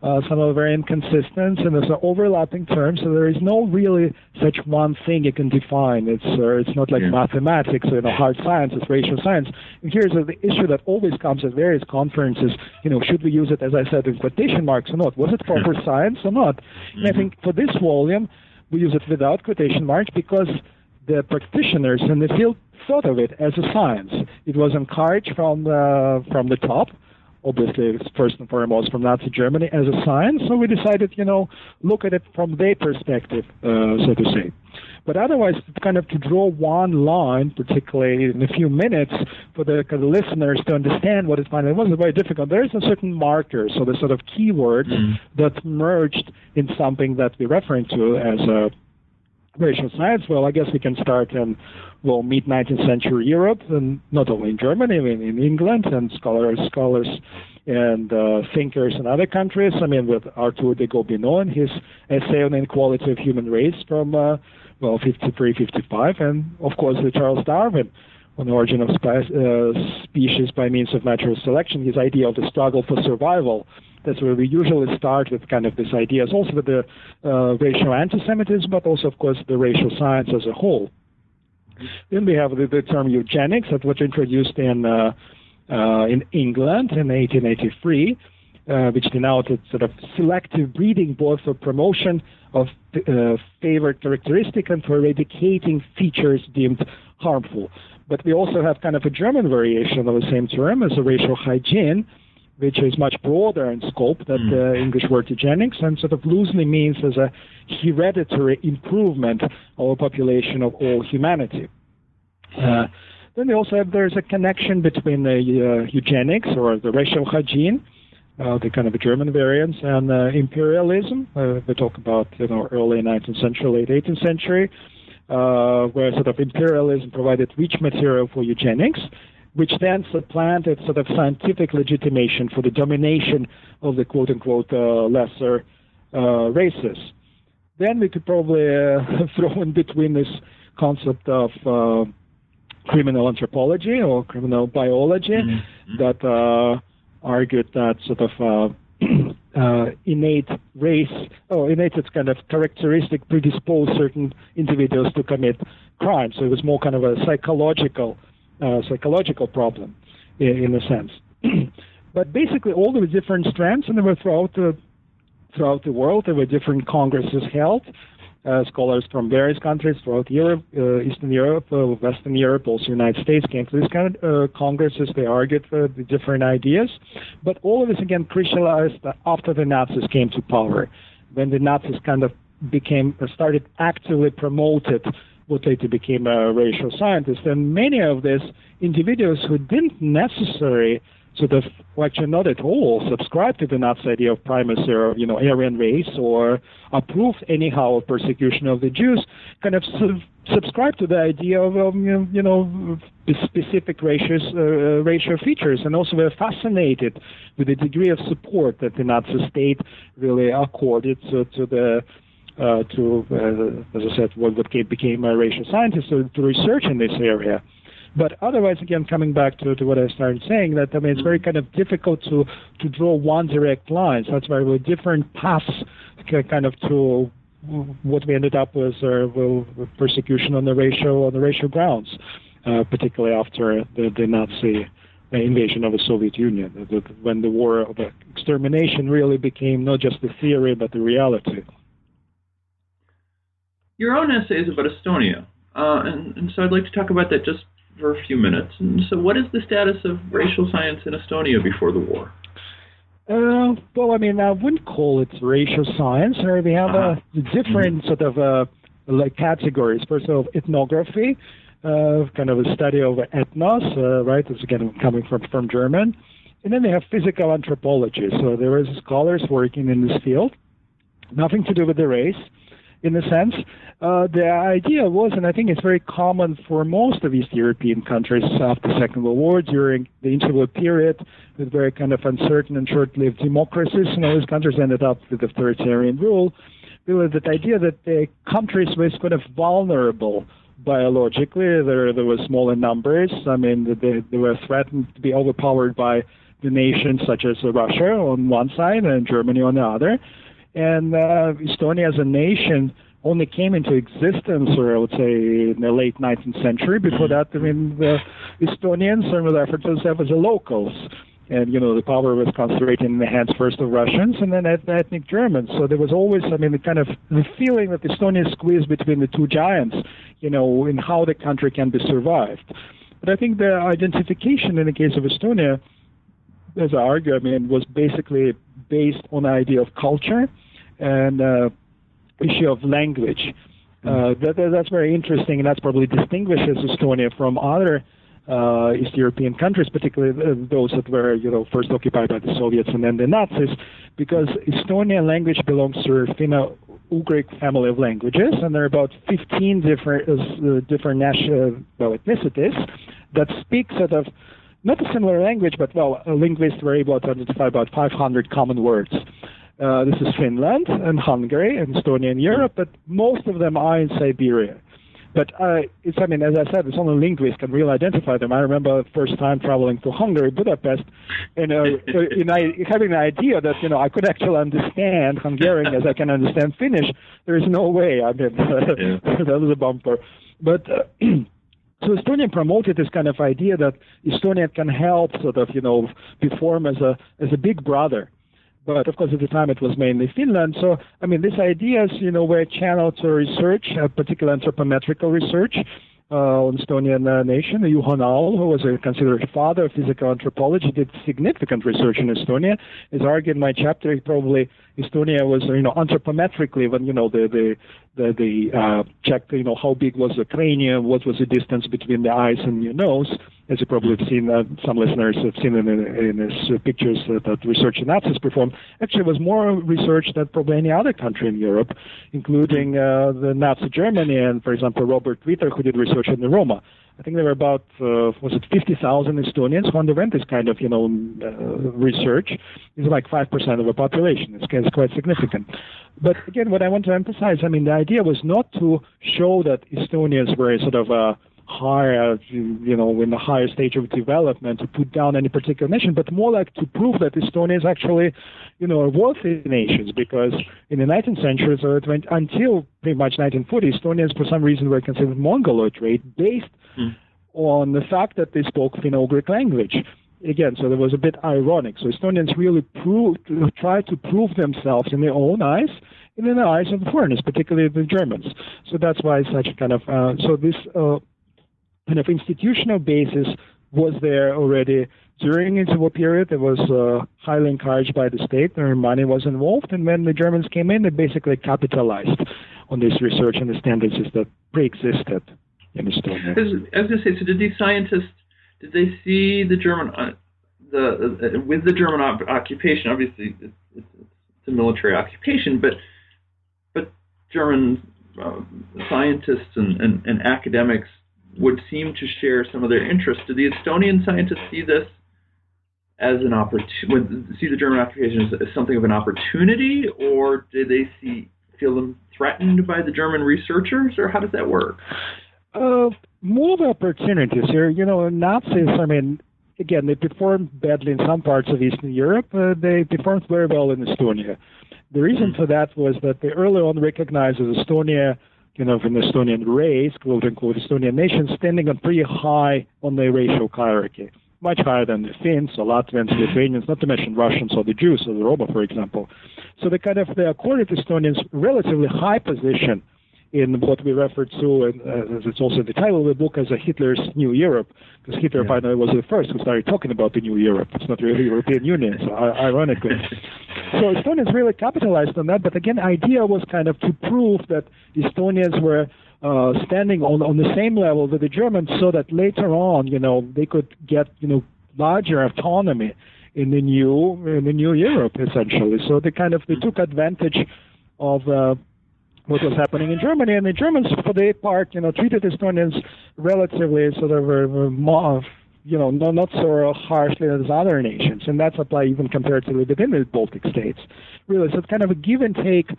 Uh, some are very inconsistent, and there's an overlapping term, so there is no really such one thing you can define. It's uh, it's not like yeah. mathematics or you know, hard science, it's racial science. And here's uh, the issue that always comes at various conferences, you know, should we use it, as I said, in quotation marks or not? Was it proper science or not? Mm-hmm. And I think for this volume, we use it without quotation marks because the practitioners in the field thought of it as a science. It was encouraged from uh, from the top. Obviously, first and foremost from Nazi Germany as a science, so we decided, you know, look at it from their perspective, uh, so to say. But otherwise, kind of to draw one line, particularly in a few minutes, for the, for the listeners to understand what it finally was, is very difficult. There is a certain marker, so the sort of keywords mm-hmm. that merged in something that we're referring to as a racial science. Well, I guess we can start in, well, mid-nineteenth century Europe, and not only in Germany, I mean, in England, and scholars, scholars and uh, thinkers in other countries. I mean, with Arthur de Gobineau and his essay on the inequality of human race from, uh, well, fifty-three, fifty-five, and of course, the Charles Darwin on the origin of spe uh, species by means of natural selection, his idea of the struggle for survival. That's where we usually start with kind of this idea, it's also with the uh, racial anti-Semitism, but also, of course, the racial science as a whole. Then we have the, the term eugenics that was introduced in uh, uh, in England in eighteen eighty-three, uh, which denoted sort of selective breeding, both for promotion of uh, favored characteristic and for eradicating features deemed harmful. But we also have kind of a German variation of the same term as a racial hygiene, which is much broader in scope than the English word eugenics, and sort of loosely means as a hereditary improvement of a population of all humanity. Uh, then they also have, there's a connection between the uh, eugenics or the racial hygiene, uh, the kind of German variants, and uh, imperialism. Uh, they talk about, you know, early nineteenth century, late eighteenth century, uh, where sort of imperialism provided rich material for eugenics, which then supplanted sort of scientific legitimation for the domination of the quote-unquote uh, lesser uh, races. Then we could probably uh, throw in between this concept of uh, criminal anthropology or criminal biology, mm-hmm. that uh, argued that sort of uh, uh, innate race, or innate it's kind of characteristic predisposed certain individuals to commit crime. So it was more kind of a psychological uh, psychological problem in, in a sense. But basically all the different strands, and they were throughout the throughout the world. There were different congresses held. Uh, scholars from various countries throughout Europe, uh, Eastern Europe, uh, Western Europe, also United States came to these kind of uh, congresses. They argued for the different ideas. But all of this, again, crystallized after the Nazis came to power, when the Nazis kind of became, uh, started actively promoted what later became uh, racial scientists. And many of these individuals who didn't necessarily sort of, well, actually not at all, subscribe to the Nazi idea of primacy or, you know, Aryan race, or approved anyhow of persecution of the Jews, kind of sub- subscribe to the idea of, um, you know, specific racial, uh, racial features, and also were fascinated with the degree of support that the Nazi state really accorded to, to the, uh, to, uh, as I said, what became a racial scientist, to, to research in this area. But otherwise, again, coming back to, to what I started saying, that, I mean, it's very kind of difficult to, to draw one direct line. So that's why we're different paths kind of to what we ended up with, uh, with persecution on the racial on the racial grounds, uh, particularly after the, the Nazi invasion of the Soviet Union, when the war of extermination really became not just the theory, but the reality. Your own essay is about Estonia, uh, and, and so I'd like to talk about that just for a few minutes. And so what is the status of racial science in Estonia before the war? Uh, well, I mean, I wouldn't call it racial science. We have uh-huh. a different mm-hmm. sort of uh, like categories. First of all, ethnography, uh, kind of a study of ethnos, uh, right? This is again coming from, from German. And then they have physical anthropology. So there are scholars working in this field, nothing to do with the race, in a sense. Uh, the idea was, and I think it's very common for most of East European countries after the Second World War, during the interwar period, with very kind of uncertain and short-lived democracies, and all these countries ended up with authoritarian rule, there was that idea that the countries were kind of vulnerable biologically. There, there were smaller numbers. I mean, they, they were threatened to be overpowered by the nations such as Russia on one side and Germany on the other. And uh, Estonia as a nation only came into existence, or I would say, in the late nineteenth century. Before that, I mean, the Estonians are referred to themselves as the locals. And, you know, the power was concentrated in the hands first of Russians and then ethnic Germans. So there was always, I mean, the kind of the feeling that Estonia is squeezed between the two giants, you know, in how the country can be survived. But I think the identification in the case of Estonia, as I argue, I mean, was basically based on the idea of culture and uh, issue of language. Uh, that, that's very interesting, and that's probably distinguishes Estonia from other uh, East European countries, particularly those that were, you know, first occupied by the Soviets and then the Nazis, because Estonian language belongs to a Finno-Ugric family of languages, and there are about fifteen different uh, different national well, ethnicities that speak sort of not a similar language, but, well, linguists were able to identify about five hundred common words. Uh, this is Finland and Hungary and Estonia in Europe, but most of them are in Siberia. But, uh, it's, I mean, as I said, it's only linguists can really identify them. I remember the first time traveling to Hungary, Budapest, and uh, in, in, having the idea that, you know, I could actually understand Hungarian as I can understand Finnish. There is no way. I mean, that was a bumper. But... Uh, So Estonia promoted this kind of idea that Estonia can help sort of, you know, be formed as a as a big brother. But, of course, at the time it was mainly Finland. So, I mean, these ideas, you know, were channeled to research, uh, particular anthropometrical research uh, on Estonian uh, nation. Johan Aul, who was a considered father of physical anthropology, did significant research in Estonia. As argued in my chapter, probably Estonia was, you know, anthropometrically when, you know, the... the The, the uh, checked, you know, how big was the cranium, what was the distance between the eyes and your nose. as you probably have seen, uh, some listeners have seen in, in his uh, pictures uh, that research the Nazis performed. Actually, it was more research than probably any other country in Europe, including uh, the Nazi Germany and, for example, Robert Witter, who did research on the Roma. I think there were about, uh, was it fifty thousand Estonians who underwent this kind of, you know, uh, research. It's like five percent of the population. It's, it's quite significant. But again, what I want to emphasize, I mean, the idea was not to show that Estonians were sort of a higher, you know, in the higher stage of development to put down any particular nation, but more like to prove that Estonia is actually, you know, a wealthy nation, because in the nineteenth century, so it went until pretty much nineteen forty, Estonians for some reason were considered Mongoloid race based mm. on the fact that they spoke Finno-Ugric language. Again, so that was a bit ironic. So Estonians really proved, tried to prove themselves in their own eyes, and in the eyes of the foreigners, particularly the Germans. So that's why such kind of, uh, so this uh, kind of institutional basis was there already during the interwar period. It was uh, highly encouraged by the state. Their money was involved, and when the Germans came in, they basically capitalized on this research and the tendencies that pre-existed in Estonia. I was going to say, so did these scientists, did they see the German, uh, the uh, with the German op- occupation? Obviously, it's, it's, it's a military occupation, but but German uh, scientists and, and, and academics would seem to share some of their interests. Do the Estonian scientists see this as an opportunity? See the German occupation as something of an opportunity, or do they see feel them threatened by the German researchers, or how does that work? Uh, more of opportunities here. You know, Nazis, I mean, again, they performed badly in some parts of Eastern Europe. Uh, they performed very well in Estonia. The reason for that was that they early on recognized that Estonia, you know, from the Estonian race, quote-unquote Estonian nation, standing on pretty high on the racial hierarchy, much higher than the Finns or Latvians, Lithuanians, not to mention Russians or the Jews or the Roma, for example. So they kind of, they accorded Estonians relatively high position in what we refer to, and uh, it's also the title of the book, as a Hitler's New Europe, because Hitler yeah. finally was the first who started talking about the New Europe. It's not really the European Union, so, uh, ironically. So Estonians really capitalized on that, but again, the idea was kind of to prove that Estonians were uh, standing on, on the same level with the Germans, so that later on, you know, they could get, you know, larger autonomy in the new in the new Europe, essentially. So they kind of they took advantage of Uh, what was happening in Germany, and the Germans, for their part, you know, treated Estonians relatively sort of, uh, you know, not so harshly as other nations, and that's applied even comparatively within the Baltic states. Really, so it's kind of a give and take,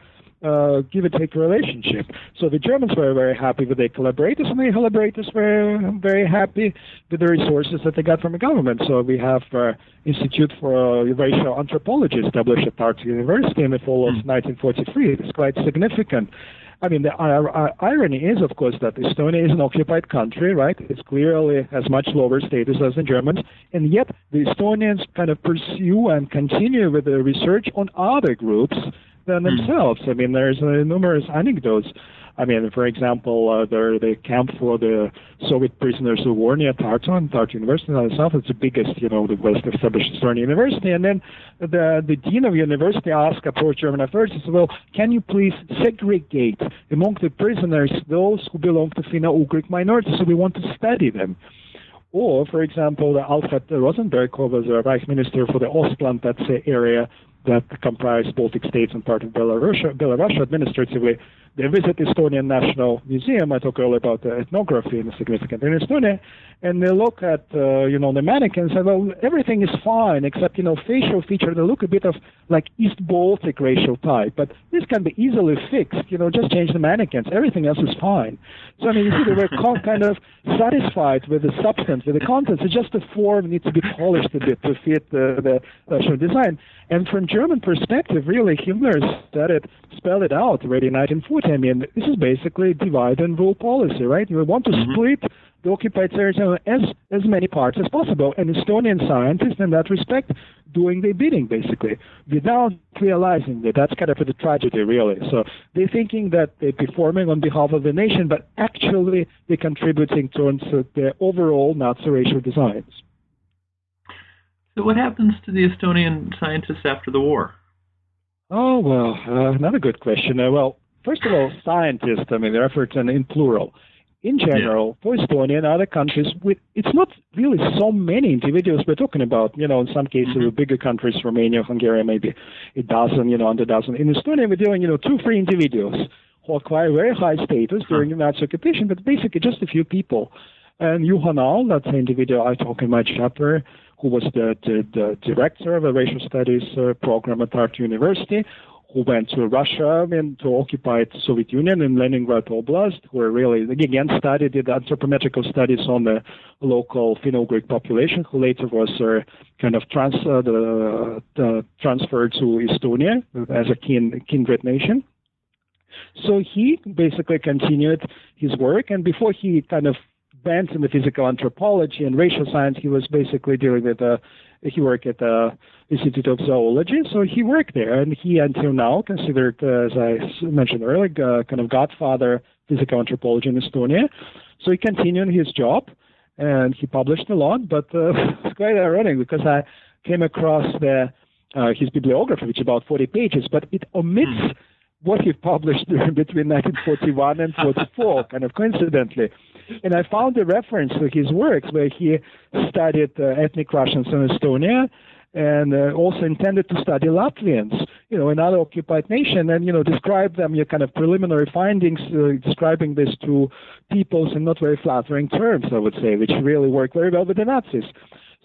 uh, give and take relationship. So the Germans were very happy with their collaborators, and the collaborators were very happy with the resources that they got from the government. So we have uh, Institute for Racial Anthropology established at Tartu University in the fall of nineteen forty-three. It's quite significant. I mean, the uh, irony is, of course, that Estonia is an occupied country, right? It clearly has much lower status as the Germans, and yet the Estonians kind of pursue and continue with the research on other groups than themselves. I mean, there's uh, numerous anecdotes. I mean, for example, uh, there they camp for the Soviet prisoners of war near Tartu, and Tartu University in itself is the biggest, you know, the West established Estonian university. And then the the dean of the university asked, approached German authorities, well, can you please segregate among the prisoners those who belong to Finno-Ugric minorities? So we want to study them. Or, for example, Alfred Rosenberg, who was a Reich minister for the Ostland, that's the area that comprised Baltic states and part of Belarus, Belarus administratively. They visit the Estonian National Museum. I talked earlier about the ethnography and the significance in Estonia, and they look at uh, you know the mannequins and well, everything is fine except you know facial feature. They look a bit of like East Baltic racial type, but this can be easily fixed. You know, just change the mannequins. Everything else is fine. So I mean, you see, they were kind of satisfied with the substance, with the contents. It's just the form needs to be polished a bit to fit the, the national design. And from German perspective, really, Himmler said it, spelled it out already in nineteen forty. I mean, this is basically divide and rule policy, right? You want to mm-hmm. split the occupied territory as as many parts as possible. And Estonian scientists, in that respect, doing their bidding, basically, without realizing that that's kind of a tragedy, really. So they're thinking that they're performing on behalf of the nation, but actually they're contributing towards the overall Nazi racial designs. So what happens to the Estonian scientists after the war? Oh, well, uh, another good question. Uh, well, first of all, scientists, I mean, they're referred to in plural. in general, yeah. for Estonia and other countries, with, it's not really so many individuals we're talking about. You know, in some cases, mm-hmm. the bigger countries, Romania, Hungary, maybe a dozen, you know, under a dozen. In Estonia, we're dealing, you know, two, three individuals who acquire very high status huh. during the Nazi occupation, but basically just a few people. And Johan Aul, that's the individual I talk in my chapter, who was the, the, the director of a racial studies uh, program at Tartu University, who went to Russia and to occupied Soviet Union in Leningrad Oblast, who really, again, studied the anthropometrical studies on the local Finno-Greek population, who later was uh, kind of trans, uh, the, the transferred to Estonia as a kin, kindred nation. So he basically continued his work, and before he kind of bent in the physical anthropology and racial science, he was basically dealing with uh, he worked at the Institute of Zoology, so he worked there, and he until now considered, uh, as I mentioned earlier, uh, kind of godfather of physical anthropology in Estonia. So he continued his job, and he published a lot. But uh, it's quite ironic because I came across the uh, his bibliography, which is about forty pages, but it omits mm. what he published between nineteen forty-one and forty-four, kind of coincidentally. And I found a reference to his works where he studied uh, ethnic Russians in Estonia and uh, also intended to study Latvians, you know, another occupied nation, and, you know, describe them, your kind of preliminary findings, uh, describing these two peoples in not very flattering terms, I would say, which really worked very well with the Nazis.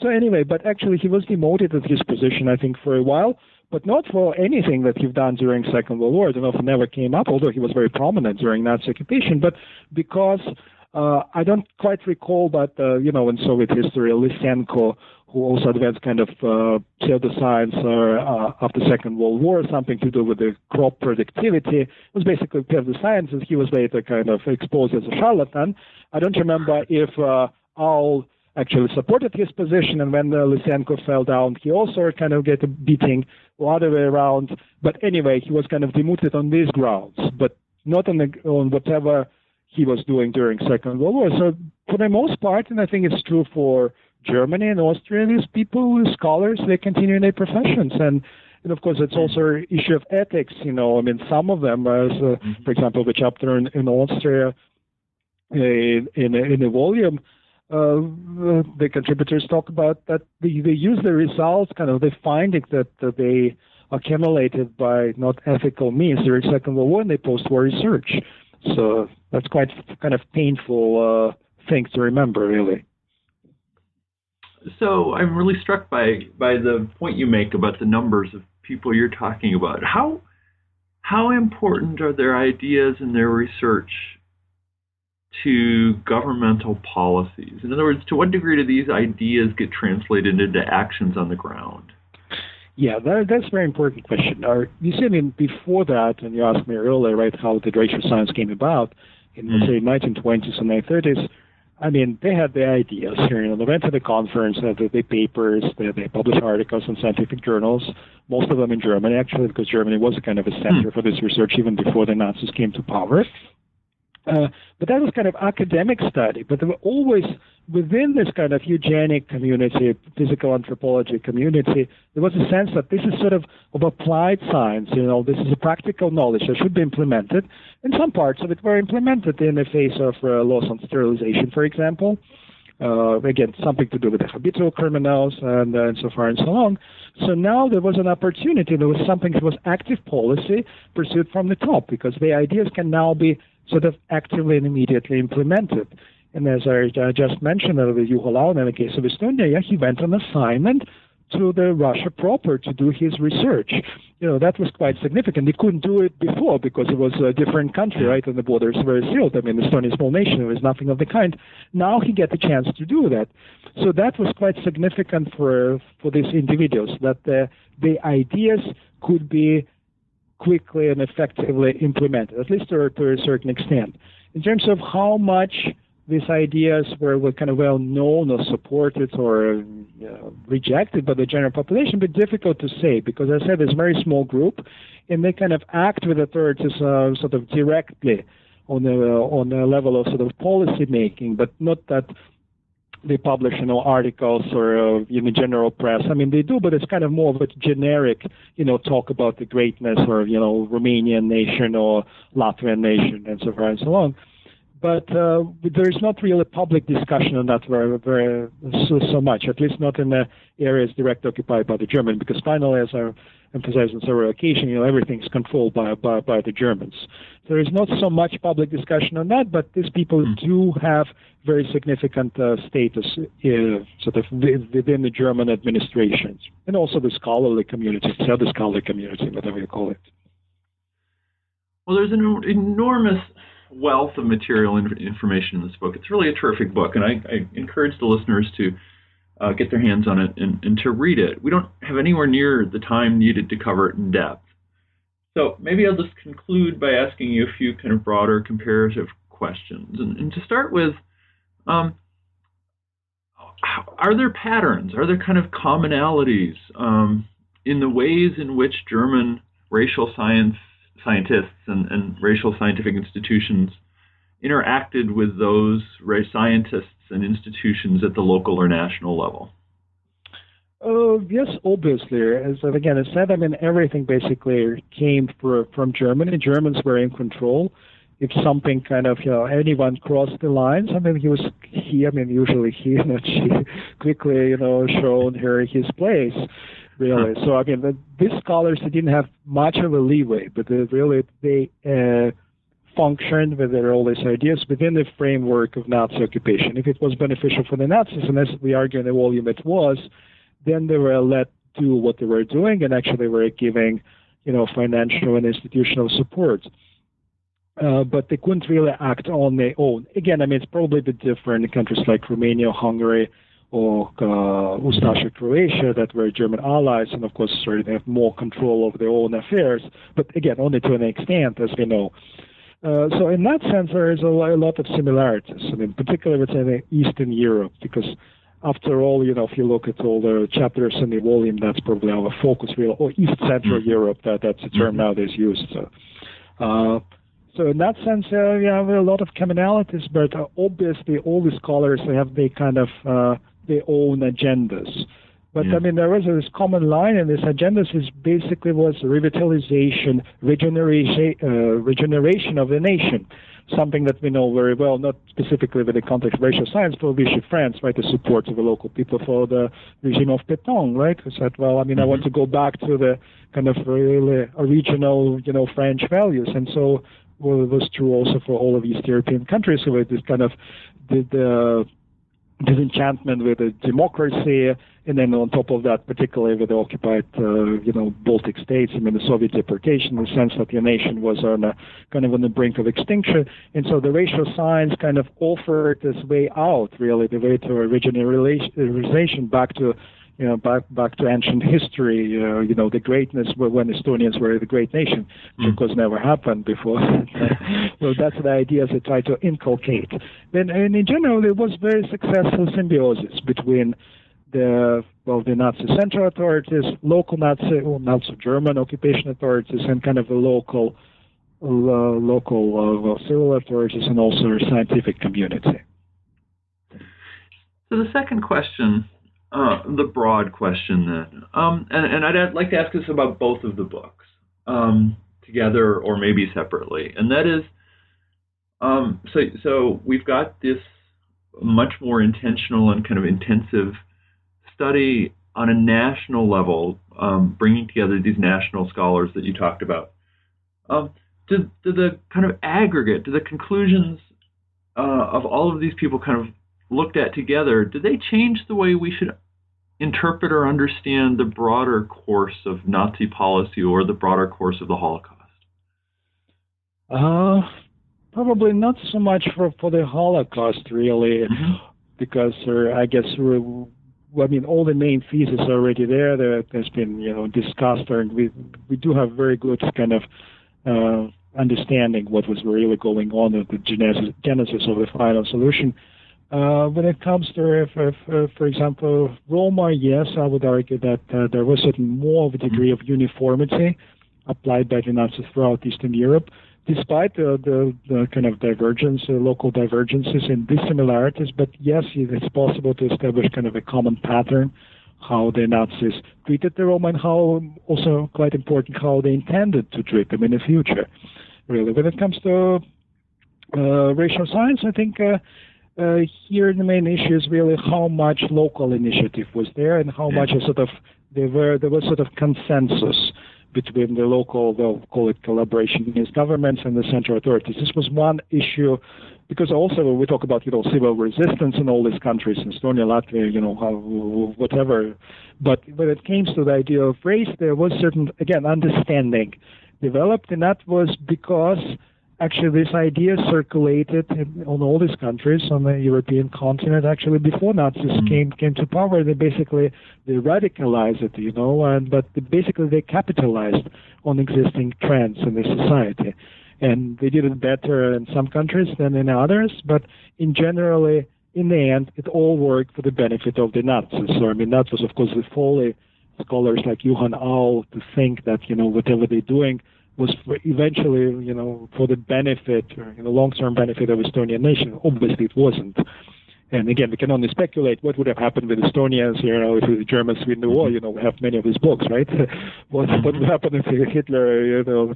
So anyway, but actually he was demoted at his position, I think, for a while, but not for anything that he'd done during Second World War. I don't know if it never came up, although he was very prominent during Nazi occupation, but because uh, I don't quite recall, but, uh, you know, in Soviet history, Lysenko, who also advanced kind of uh, pseudoscience uh, after Second World War, something to do with the crop productivity, was basically pseudoscience, and he was later kind of exposed as a charlatan. I don't remember if uh, Aul actually supported his position, and when uh, Lysenko fell down, he also kind of get a beating the other way around. But anyway, he was kind of demoted on these grounds, but not on, the, on whatever he was doing during Second World War. So for the most part, and I think it's true for Germany and Austria, these people, these scholars, they continue in their professions. And, and of course, it's also an issue of ethics, you know. I mean, some of them, as, uh, for example, the chapter in, in Austria, in, in, in a volume, Uh, the contributors talk about that they, they use the results, kind of the findings that uh, they accumulated by not ethical means during Second World War in their post-war research. So that's quite kind of painful uh, thing to remember, really. So I'm really struck by by the point you make about the numbers of people you're talking about. How how important are their ideas and their research to governmental policies? In other words, to what degree do these ideas get translated into actions on the ground? Yeah, that, that's a very important question. Our, you see, I mean, before that, and you asked me earlier, right, how the racial science came about in, mm-hmm. say, nineteen twenties and nineteen thirties, I mean, they had their ideas here. You know, they went to the conference, they had their papers, they, they published articles in scientific journals, most of them in Germany, actually, because Germany was a kind of a center mm-hmm. for this research even before the Nazis came to power. Uh, but that was kind of academic study. But there were always, within this kind of eugenic community, physical anthropology community, there was a sense that this is sort of, of applied science, you know, this is a practical knowledge that should be implemented. And some parts of it were implemented in the face of uh, laws on sterilization, for example. Uh, again, something to do with the habitual criminals and, uh, and so far and so on. So now there was an opportunity, there was something that was active policy pursued from the top, because the ideas can now be sort of actively and immediately implemented. And as I uh, just mentioned, uh, with Juha Laun, in the case of Estonia, yeah, he went on assignment to the Russia proper to do his research. You know, that was quite significant. He couldn't do it before because it was a different country, right, and the borders were sealed. I mean, Estonia is a small nation. There was nothing of the kind. Now he got the chance to do that. So that was quite significant for for these individuals, that the, the ideas could be quickly and effectively implemented, at least to, to a certain extent. In terms of how much these ideas were, were kind of well known or supported or you know, rejected by the general population, but difficult to say, because as I said, it's a very small group, and they kind of act with authorities uh, sort of directly on the uh, on the level of sort of policy making, but not that they publish, you know, articles or uh, in the general press. I mean, they do, but it's kind of more of a generic, you know, talk about the greatness or, you know, Romanian nation or Latvian nation and so far and so on. But uh, there is not really public discussion on that very, very so, so much, at least not in the areas directly occupied by the Germans, because finally, as I emphasized on several occasions, you know, everything is controlled by, by, by the Germans. There is not so much public discussion on that, but these people do have very significant uh, status uh, sort of within the German administrations, and also the scholarly community, so the scholarly community, whatever you call it. Well, there's an enormous wealth of material and information in this book. It's really a terrific book, and I, I encourage the listeners to uh, get their hands on it and, and to read it. We don't have anywhere near the time needed to cover it in depth. So maybe I'll just conclude by asking you a few kind of broader comparative questions. And, and to start with, um, are there patterns? Are there kind of commonalities um, in the ways in which German racial science scientists and, and racial scientific institutions interacted with those race scientists and institutions at the local or national level? Uh, yes, obviously. As I've again I said, I mean, everything basically came for, from Germany. Germans were in control. If something kind of, you know, anyone crossed the lines, I mean, he was he, I mean, usually he, not she, quickly, you know, shown her his place. Really, so I mean, the, these scholars they didn't have much of a leeway, but they really they uh, functioned with their all these ideas within the framework of Nazi occupation. If it was beneficial for the Nazis, and as we argue in the volume it was, then they were let do what they were doing, and actually were giving, you know, financial and institutional support. Uh, but they couldn't really act on their own. Again, I mean, it's probably a bit different in countries like Romania, Hungary, or uh, Ustasha, Croatia, that were German allies, and of course, sorry, they have more control over their own affairs, but again, only to an extent, as we know. Uh, so in that sense, there is a lot of similarities, I mean, particularly within Eastern Europe, because after all, you know, if you look at all the chapters in the volume, that's probably our focus, really, or East Central Europe, that, that's the term nowadays used. So. Uh, So in that sense, uh, yeah, there are a lot of commonalities, but uh, obviously all the scholars, they have their kind of uh, their own agendas. But yeah. I mean, there is this common line, and this agendas is basically was revitalization, regeneration, uh, regeneration of the nation, something that we know very well, not specifically with the context of racial science, but we should France, right, the support of the local people for the regime of Pétain, right, who said, well, I mean, I want to go back to the kind of really original, you know, French values, and so. Well, it was true also for all of East European countries who had this kind of the, the disenchantment with the democracy, and then on top of that, particularly with the occupied, uh, you know, Baltic states, I mean, the Soviet deportation, the sense that the nation was on a, kind of on the brink of extinction. And so the racial science kind of offered this way out, really, the way to originalization back to, you know, back back to ancient history, uh, you know, the greatness when Estonians were the great nation, which of course never happened before. So that's the ideas they try to inculcate. And, and in general, it was very successful symbiosis between the, well, the Nazi central authorities, local Nazi, well, Nazi German occupation authorities, and kind of the local, uh, local uh, well, civil authorities, and also the scientific community. So the second question. Uh, the broad question then, um, and, and I'd like to ask this about both of the books, um, together or maybe separately, and that is, um, so, so we've got this much more intentional and kind of intensive study on a national level, um, bringing together these national scholars that you talked about. Um, do, do the kind of aggregate, do the conclusions uh, of all of these people kind of looked at together, do they change the way we should interpret or understand the broader course of Nazi policy or the broader course of the Holocaust? Uh, probably not so much for, for the Holocaust, really, mm-hmm. because uh, I guess, I mean, all the main theses are already there that has been, you know, discussed, and we, we do have very good kind of uh, understanding what was really going on at the genesis, genesis of the final solution. Uh, when it comes to, if, if, uh, for example, Roma, yes, I would argue that uh, there was a more of a degree of uniformity applied by the Nazis throughout Eastern Europe, despite uh, the, the kind of divergence, uh, local divergences and dissimilarities. But yes, it's possible to establish kind of a common pattern how the Nazis treated the Roma and how, also quite important, how they intended to treat them in the future, really. When it comes to uh, racial science, I think uh, uh, here the main issue is really how much local initiative was there and how much a sort of there were there was sort of consensus between the local, they'll call it collaborationist governments and the central authorities. This was one issue, because also we talk about, you know, civil resistance in all these countries, in Estonia, Latvia, you know, how, whatever. But when it came to the idea of race, there was certain, again, understanding developed, and that was because actually this idea circulated in, on all these countries on the European continent actually before Nazis mm-hmm. came came to power. They basically they radicalized it, you know, and but they basically they capitalized on existing trends in the society, and they did it better in some countries than in others, but in generally in the end it all worked for the benefit of the Nazis. So I mean that was of course the folly scholars like Johan Aul to think that, you know, whatever they're doing was eventually, you know, for the benefit, or the you know, long-term benefit of Estonian nation. Obviously, it wasn't. And again, we can only speculate what would have happened with Estonians, you know, if the Germans win the war. You know, we have many of his books, right? what what would happen if Hitler, you know,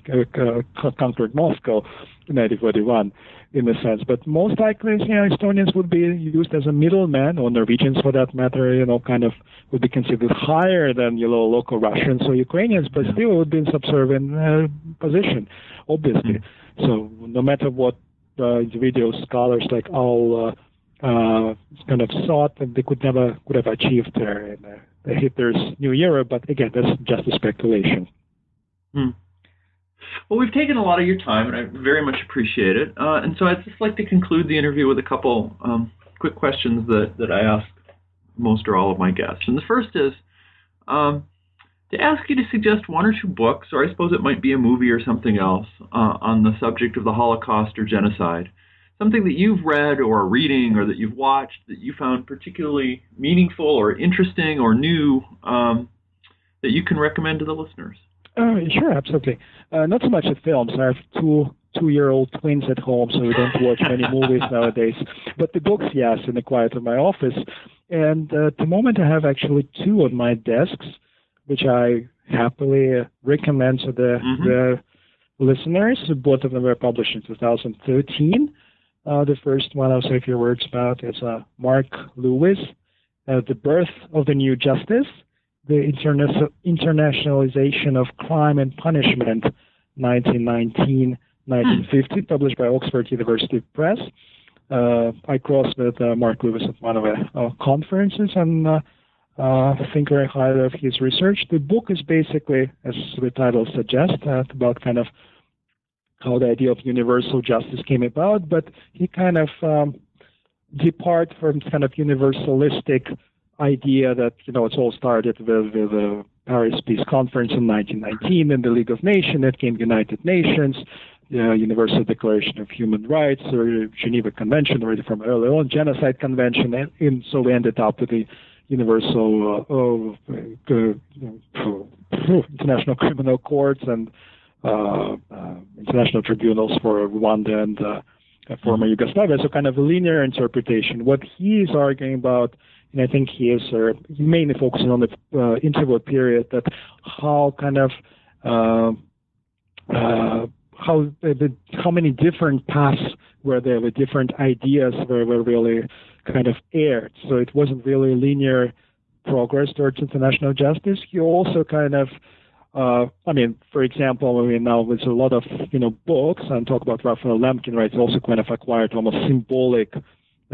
conquered Moscow in nineteen forty-one, in a sense? But most likely, you know, Estonians would be used as a middleman, or Norwegians for that matter, you know, kind of would be considered higher than, you know, local Russians or Ukrainians, but still would be in subservient uh, position, obviously. So no matter what uh, individual scholars like all... Uh, Uh, kind of thought that they could never could have achieved their, uh, their Hitler's new era, but again, that's just a speculation. Hmm. Well, we've taken a lot of your time, and I very much appreciate it. Uh, and so I'd just like to conclude the interview with a couple um, quick questions that, that I ask most or all of my guests. And the first is um, to ask you to suggest one or two books, or I suppose it might be a movie or something else, uh, on the subject of the Holocaust or genocide. Something that you've read or are reading or that you've watched that you found particularly meaningful or interesting or new um, that you can recommend to the listeners. Uh, sure, absolutely. Uh, not so much at films. I have two two-year-old twins at home, so we don't watch many movies nowadays. But the books, yes, in the quiet of my office. And uh, at the moment I have actually two on my desks, which I happily recommend to the, mm-hmm. the listeners. Both of them were published in two thousand thirteen. Uh, the first one I'll say a few words about is uh, Mark Lewis, uh, The Birth of the New Justice, The Interna- Internationalization of Crime and Punishment, nineteen nineteen to nineteen fifty, published by Oxford University Press. Uh, I crossed with uh, Mark Lewis at one of our conferences, and uh, uh, I think very highly of his research. The book is basically, as the title suggests, uh, about kind of how the idea of universal justice came about, but he kind of um, depart from kind of universalistic idea that, you know, it's all started with, with the Paris Peace Conference in nineteen nineteen and the League of Nations, that came United Nations, the Universal Declaration of Human Rights, or Geneva Convention already from early on, Genocide Convention, and, and so we ended up with the Universal uh, oh, uh, International Criminal Courts and Uh, uh, international tribunals for Rwanda and uh, former Yugoslavia, so kind of a linear interpretation. What he is arguing about, and I think he is uh, mainly focusing on the uh, interwar period, that how kind of uh, uh, how uh, the, how many different paths where there were different ideas were were really kind of aired. So it wasn't really linear progress towards international justice. He also kind of Uh, I mean, for example, I mean, now with a lot of, you know, books, and talk about Raphael Lemkin, right, it's also kind of acquired almost symbolic,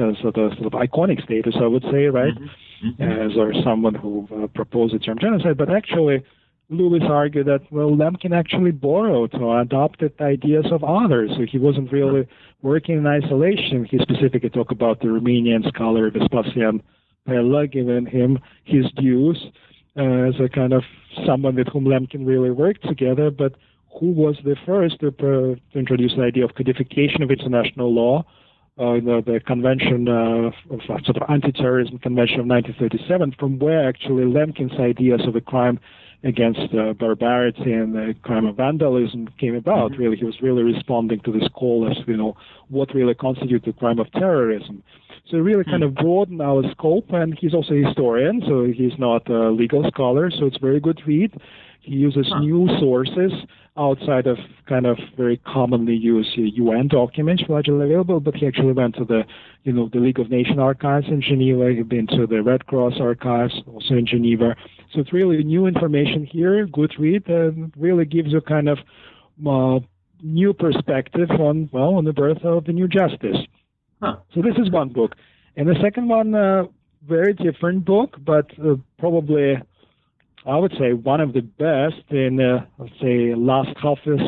uh, sort, of, sort of iconic status, I would say, right, mm-hmm. Mm-hmm. as or someone who uh, proposed the term genocide. But actually, Lewis argued that, well, Lemkin actually borrowed or adopted ideas of others. So he wasn't really working in isolation. He specifically talked about the Romanian scholar Vespasian Pella, giving him his dues. Uh, as a kind of someone with whom Lemkin really worked together, but who was the first to, uh, to introduce the idea of codification of international law, uh, the, the convention, uh, of, sort of anti-terrorism convention of nineteen thirty-seven, from where actually Lemkin's ideas of the crime against uh, barbarity and the crime of vandalism came about. Mm-hmm. Really, he was really responding to this call as, you know, what really constitutes the crime of terrorism. So really kind of broaden our scope, and he's also a historian, so he's not a legal scholar, so it's a very good read. He uses huh. new sources outside of kind of very commonly used U N documents largely available, but he actually went to the, you know, the League of Nations archives in Geneva. He'd been to the Red Cross archives also in Geneva. So it's really new information here, good read, and really gives you kind of uh, new perspective on, well, on the birth of the new justice. Huh. So this is one book. And the second one, uh, very different book, but uh, probably, I would say, one of the best in, uh, let's say, last half, is,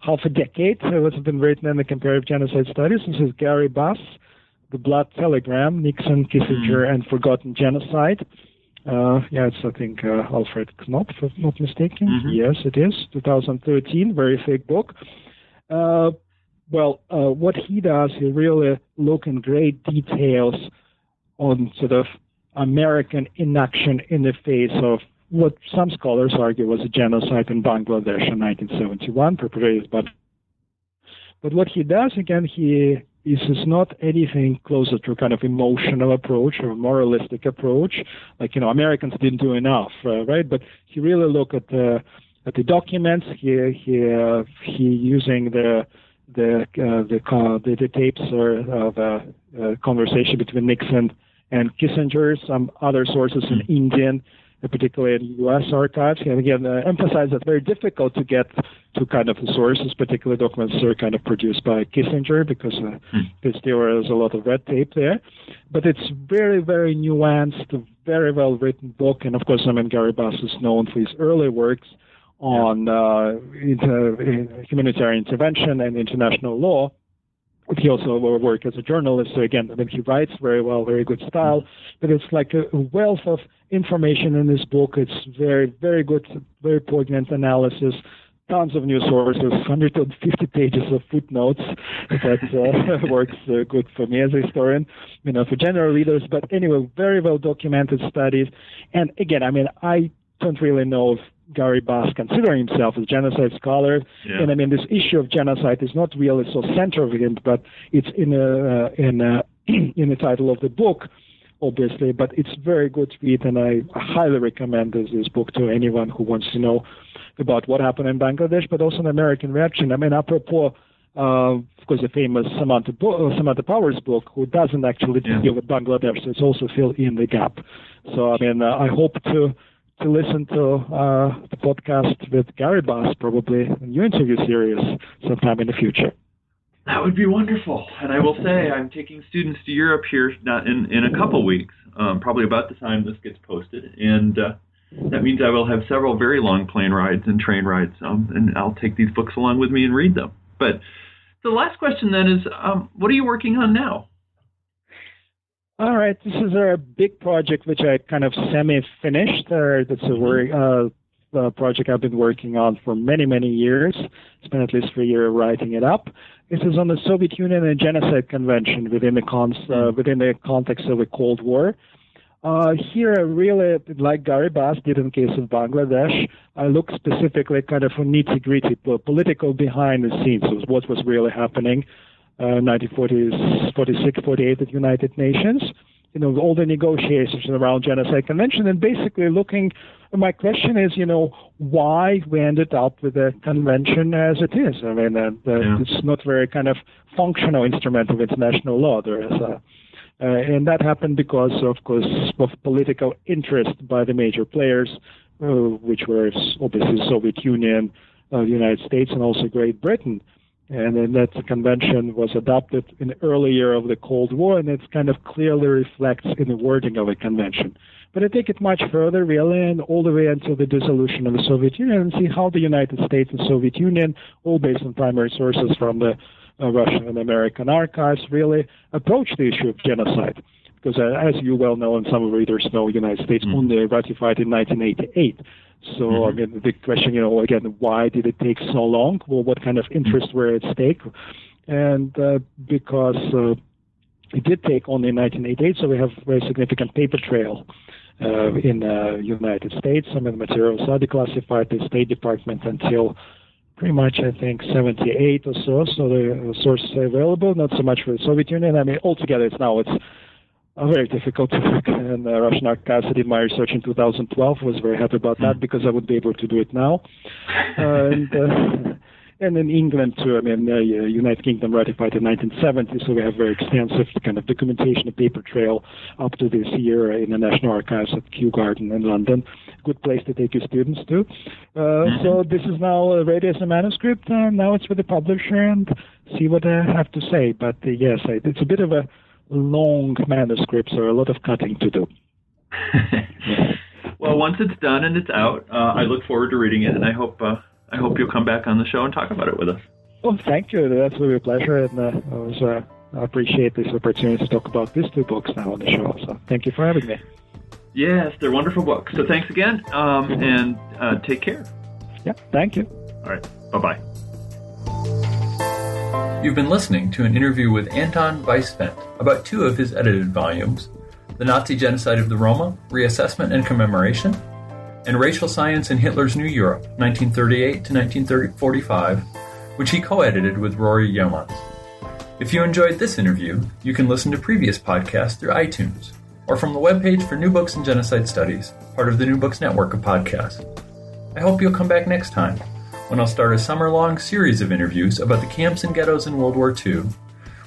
half a decade. So it's been written in the comparative genocide studies. This is Gary Bass, The Blood Telegram, Nixon, Kissinger, mm. and Forgotten Genocide. Uh, yeah, it's, I think, uh, Alfred Knopf, if I'm not mistaken. Mm-hmm. Yes, it is. twenty thirteen, very thick book. Uh, well, uh, what he does, he really looks in great details on sort of American inaction in the face of what some scholars argue was a genocide in Bangladesh in nineteen seventy-one, perpetrated by. But what he does, again, he is not anything closer to a kind of emotional approach or moralistic approach, like, you know, Americans didn't do enough, uh, right? But he really looked at the at the documents. He he uh, he using the the uh, the, uh, the the tapes or of a uh, uh, conversation between Nixon and Kissinger, some other sources in Indian, particularly in U S archives. And again, uh, emphasize that very difficult to get to kind of the sources, particularly documents that are kind of produced by Kissinger, because uh, mm. there was a lot of red tape there. But it's very, very nuanced, very well-written book. And of course, I mean, Gary Bass is known for his early works on uh, inter- humanitarian intervention and international law. He also worked as a journalist, so again, I mean, he writes very well, very good style, but it's like a wealth of information in this book. It's very, very good, very poignant analysis, tons of new sources, one hundred fifty pages of footnotes. That uh, works uh, good for me as a historian, you know, for general readers, but anyway, very well documented studies. And again, I mean, I don't really know if Gary Bass considering himself a genocide scholar, yeah. and I mean this issue of genocide is not really so central to him, but it's in a, uh, in a, in the title of the book, obviously. But it's very good read, and I highly recommend this, this book to anyone who wants to know about what happened in Bangladesh, but also an American reaction. I mean, apropos, uh, of course, the famous Samantha, Bo- Samantha Powers book, who doesn't actually yeah. deal with Bangladesh, so it's also filled in the gap. So I mean, uh, I hope to. to listen to uh, the podcast with Gary Bass, probably a new interview series sometime in the future. That would be wonderful. And I will say I'm taking students to Europe here not in, in a couple weeks, um, probably about the time this gets posted. And uh, that means I will have several very long plane rides and train rides, um, and I'll take these books along with me and read them. But the last question then is, um, what are you working on now? All right, this is a big project which I kind of semi-finished. That's a very, uh, uh, project I've been working on for many, many years. Spent at least for a year writing it up. This is on the Soviet Union and Genocide Convention within the cons- uh, within the context of the Cold War. Uh, here, I really, like Gary Bass did in case of Bangladesh, I look specifically kind of for nitty-gritty political behind the scenes of what was really happening. Uh, nineteen forty-six, forty-eight at United Nations, you know, all the negotiations around Genocide Convention, and basically looking, my question is, you know, why we ended up with the convention as it is. I mean, uh, the, yeah. it's not very kind of functional instrument of international law. There is a, uh, and that happened because, of course, of political interest by the major players, uh, which were obviously the Soviet Union, uh, the United States, and also Great Britain. And then that convention was adopted in the early year of the Cold War, and it's kind of clearly reflects in the wording of the convention. But I take it much further, really, and all the way until the dissolution of the Soviet Union, and see how the United States and Soviet Union, all based on primary sources from the uh, Russian and American archives, really approach the issue of genocide. Because uh, as you well know, and some readers know, the United States mm-hmm. only ratified in nineteen eighty-eight. So, mm-hmm. I mean, the question, you know, again, why did it take so long? Well, what kind of interests were at stake? And uh, because uh, it did take only nineteen eighty-eight, so we have very significant paper trail uh, in the uh, United States. Some of the materials are declassified by the State Department until pretty much, I think, seventy-eight or so. So the sources are available, not so much for the Soviet Union. I mean, altogether, it's now it's a very difficult work, and uh, Russian archives. I did my research in two thousand twelve. Was very happy about that because I would be able to do it now. Uh, and, uh, and in England too. I mean, the uh, United Kingdom ratified in nineteen seventy, so we have very extensive kind of documentation, a paper trail up to this year in the National Archives at Kew Garden in London. Good place to take your students to. Uh, so this is now uh, ready as a manuscript, and now it's with the publisher and see what I have to say. But uh, yes, I, it's a bit of a long manuscripts, or a lot of cutting to do. Well, once it's done and it's out, uh, I look forward to reading it, and I hope uh, I hope you'll come back on the show and talk about it with us. Well, thank you. That's really a pleasure, and uh, I, was, uh, I appreciate this opportunity to talk about these two books now on the show. So thank you for having me. Yes, they're wonderful books. So thanks again, um, and uh, take care. Yeah, thank you. All right, bye-bye. You've been listening to an interview with Anton Weiss-Fenn about two of his edited volumes, The Nazi Genocide of the Roma, Reassessment and Commemoration, and Racial Science in Hitler's New Europe, nineteen thirty-eight to nineteen forty-five, which he co-edited with Rory Yeomans. If you enjoyed this interview, you can listen to previous podcasts through iTunes, or from the webpage for New Books in Genocide Studies, part of the New Books Network of podcasts. I hope you'll come back next time, when I'll start a summer-long series of interviews about the camps and ghettos in World War Two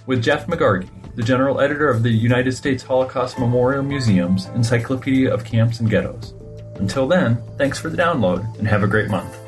with Jeff McGargy, the general editor of the United States Holocaust Memorial Museum's Encyclopedia of Camps and Ghettos. Until then, thanks for the download, and have a great month.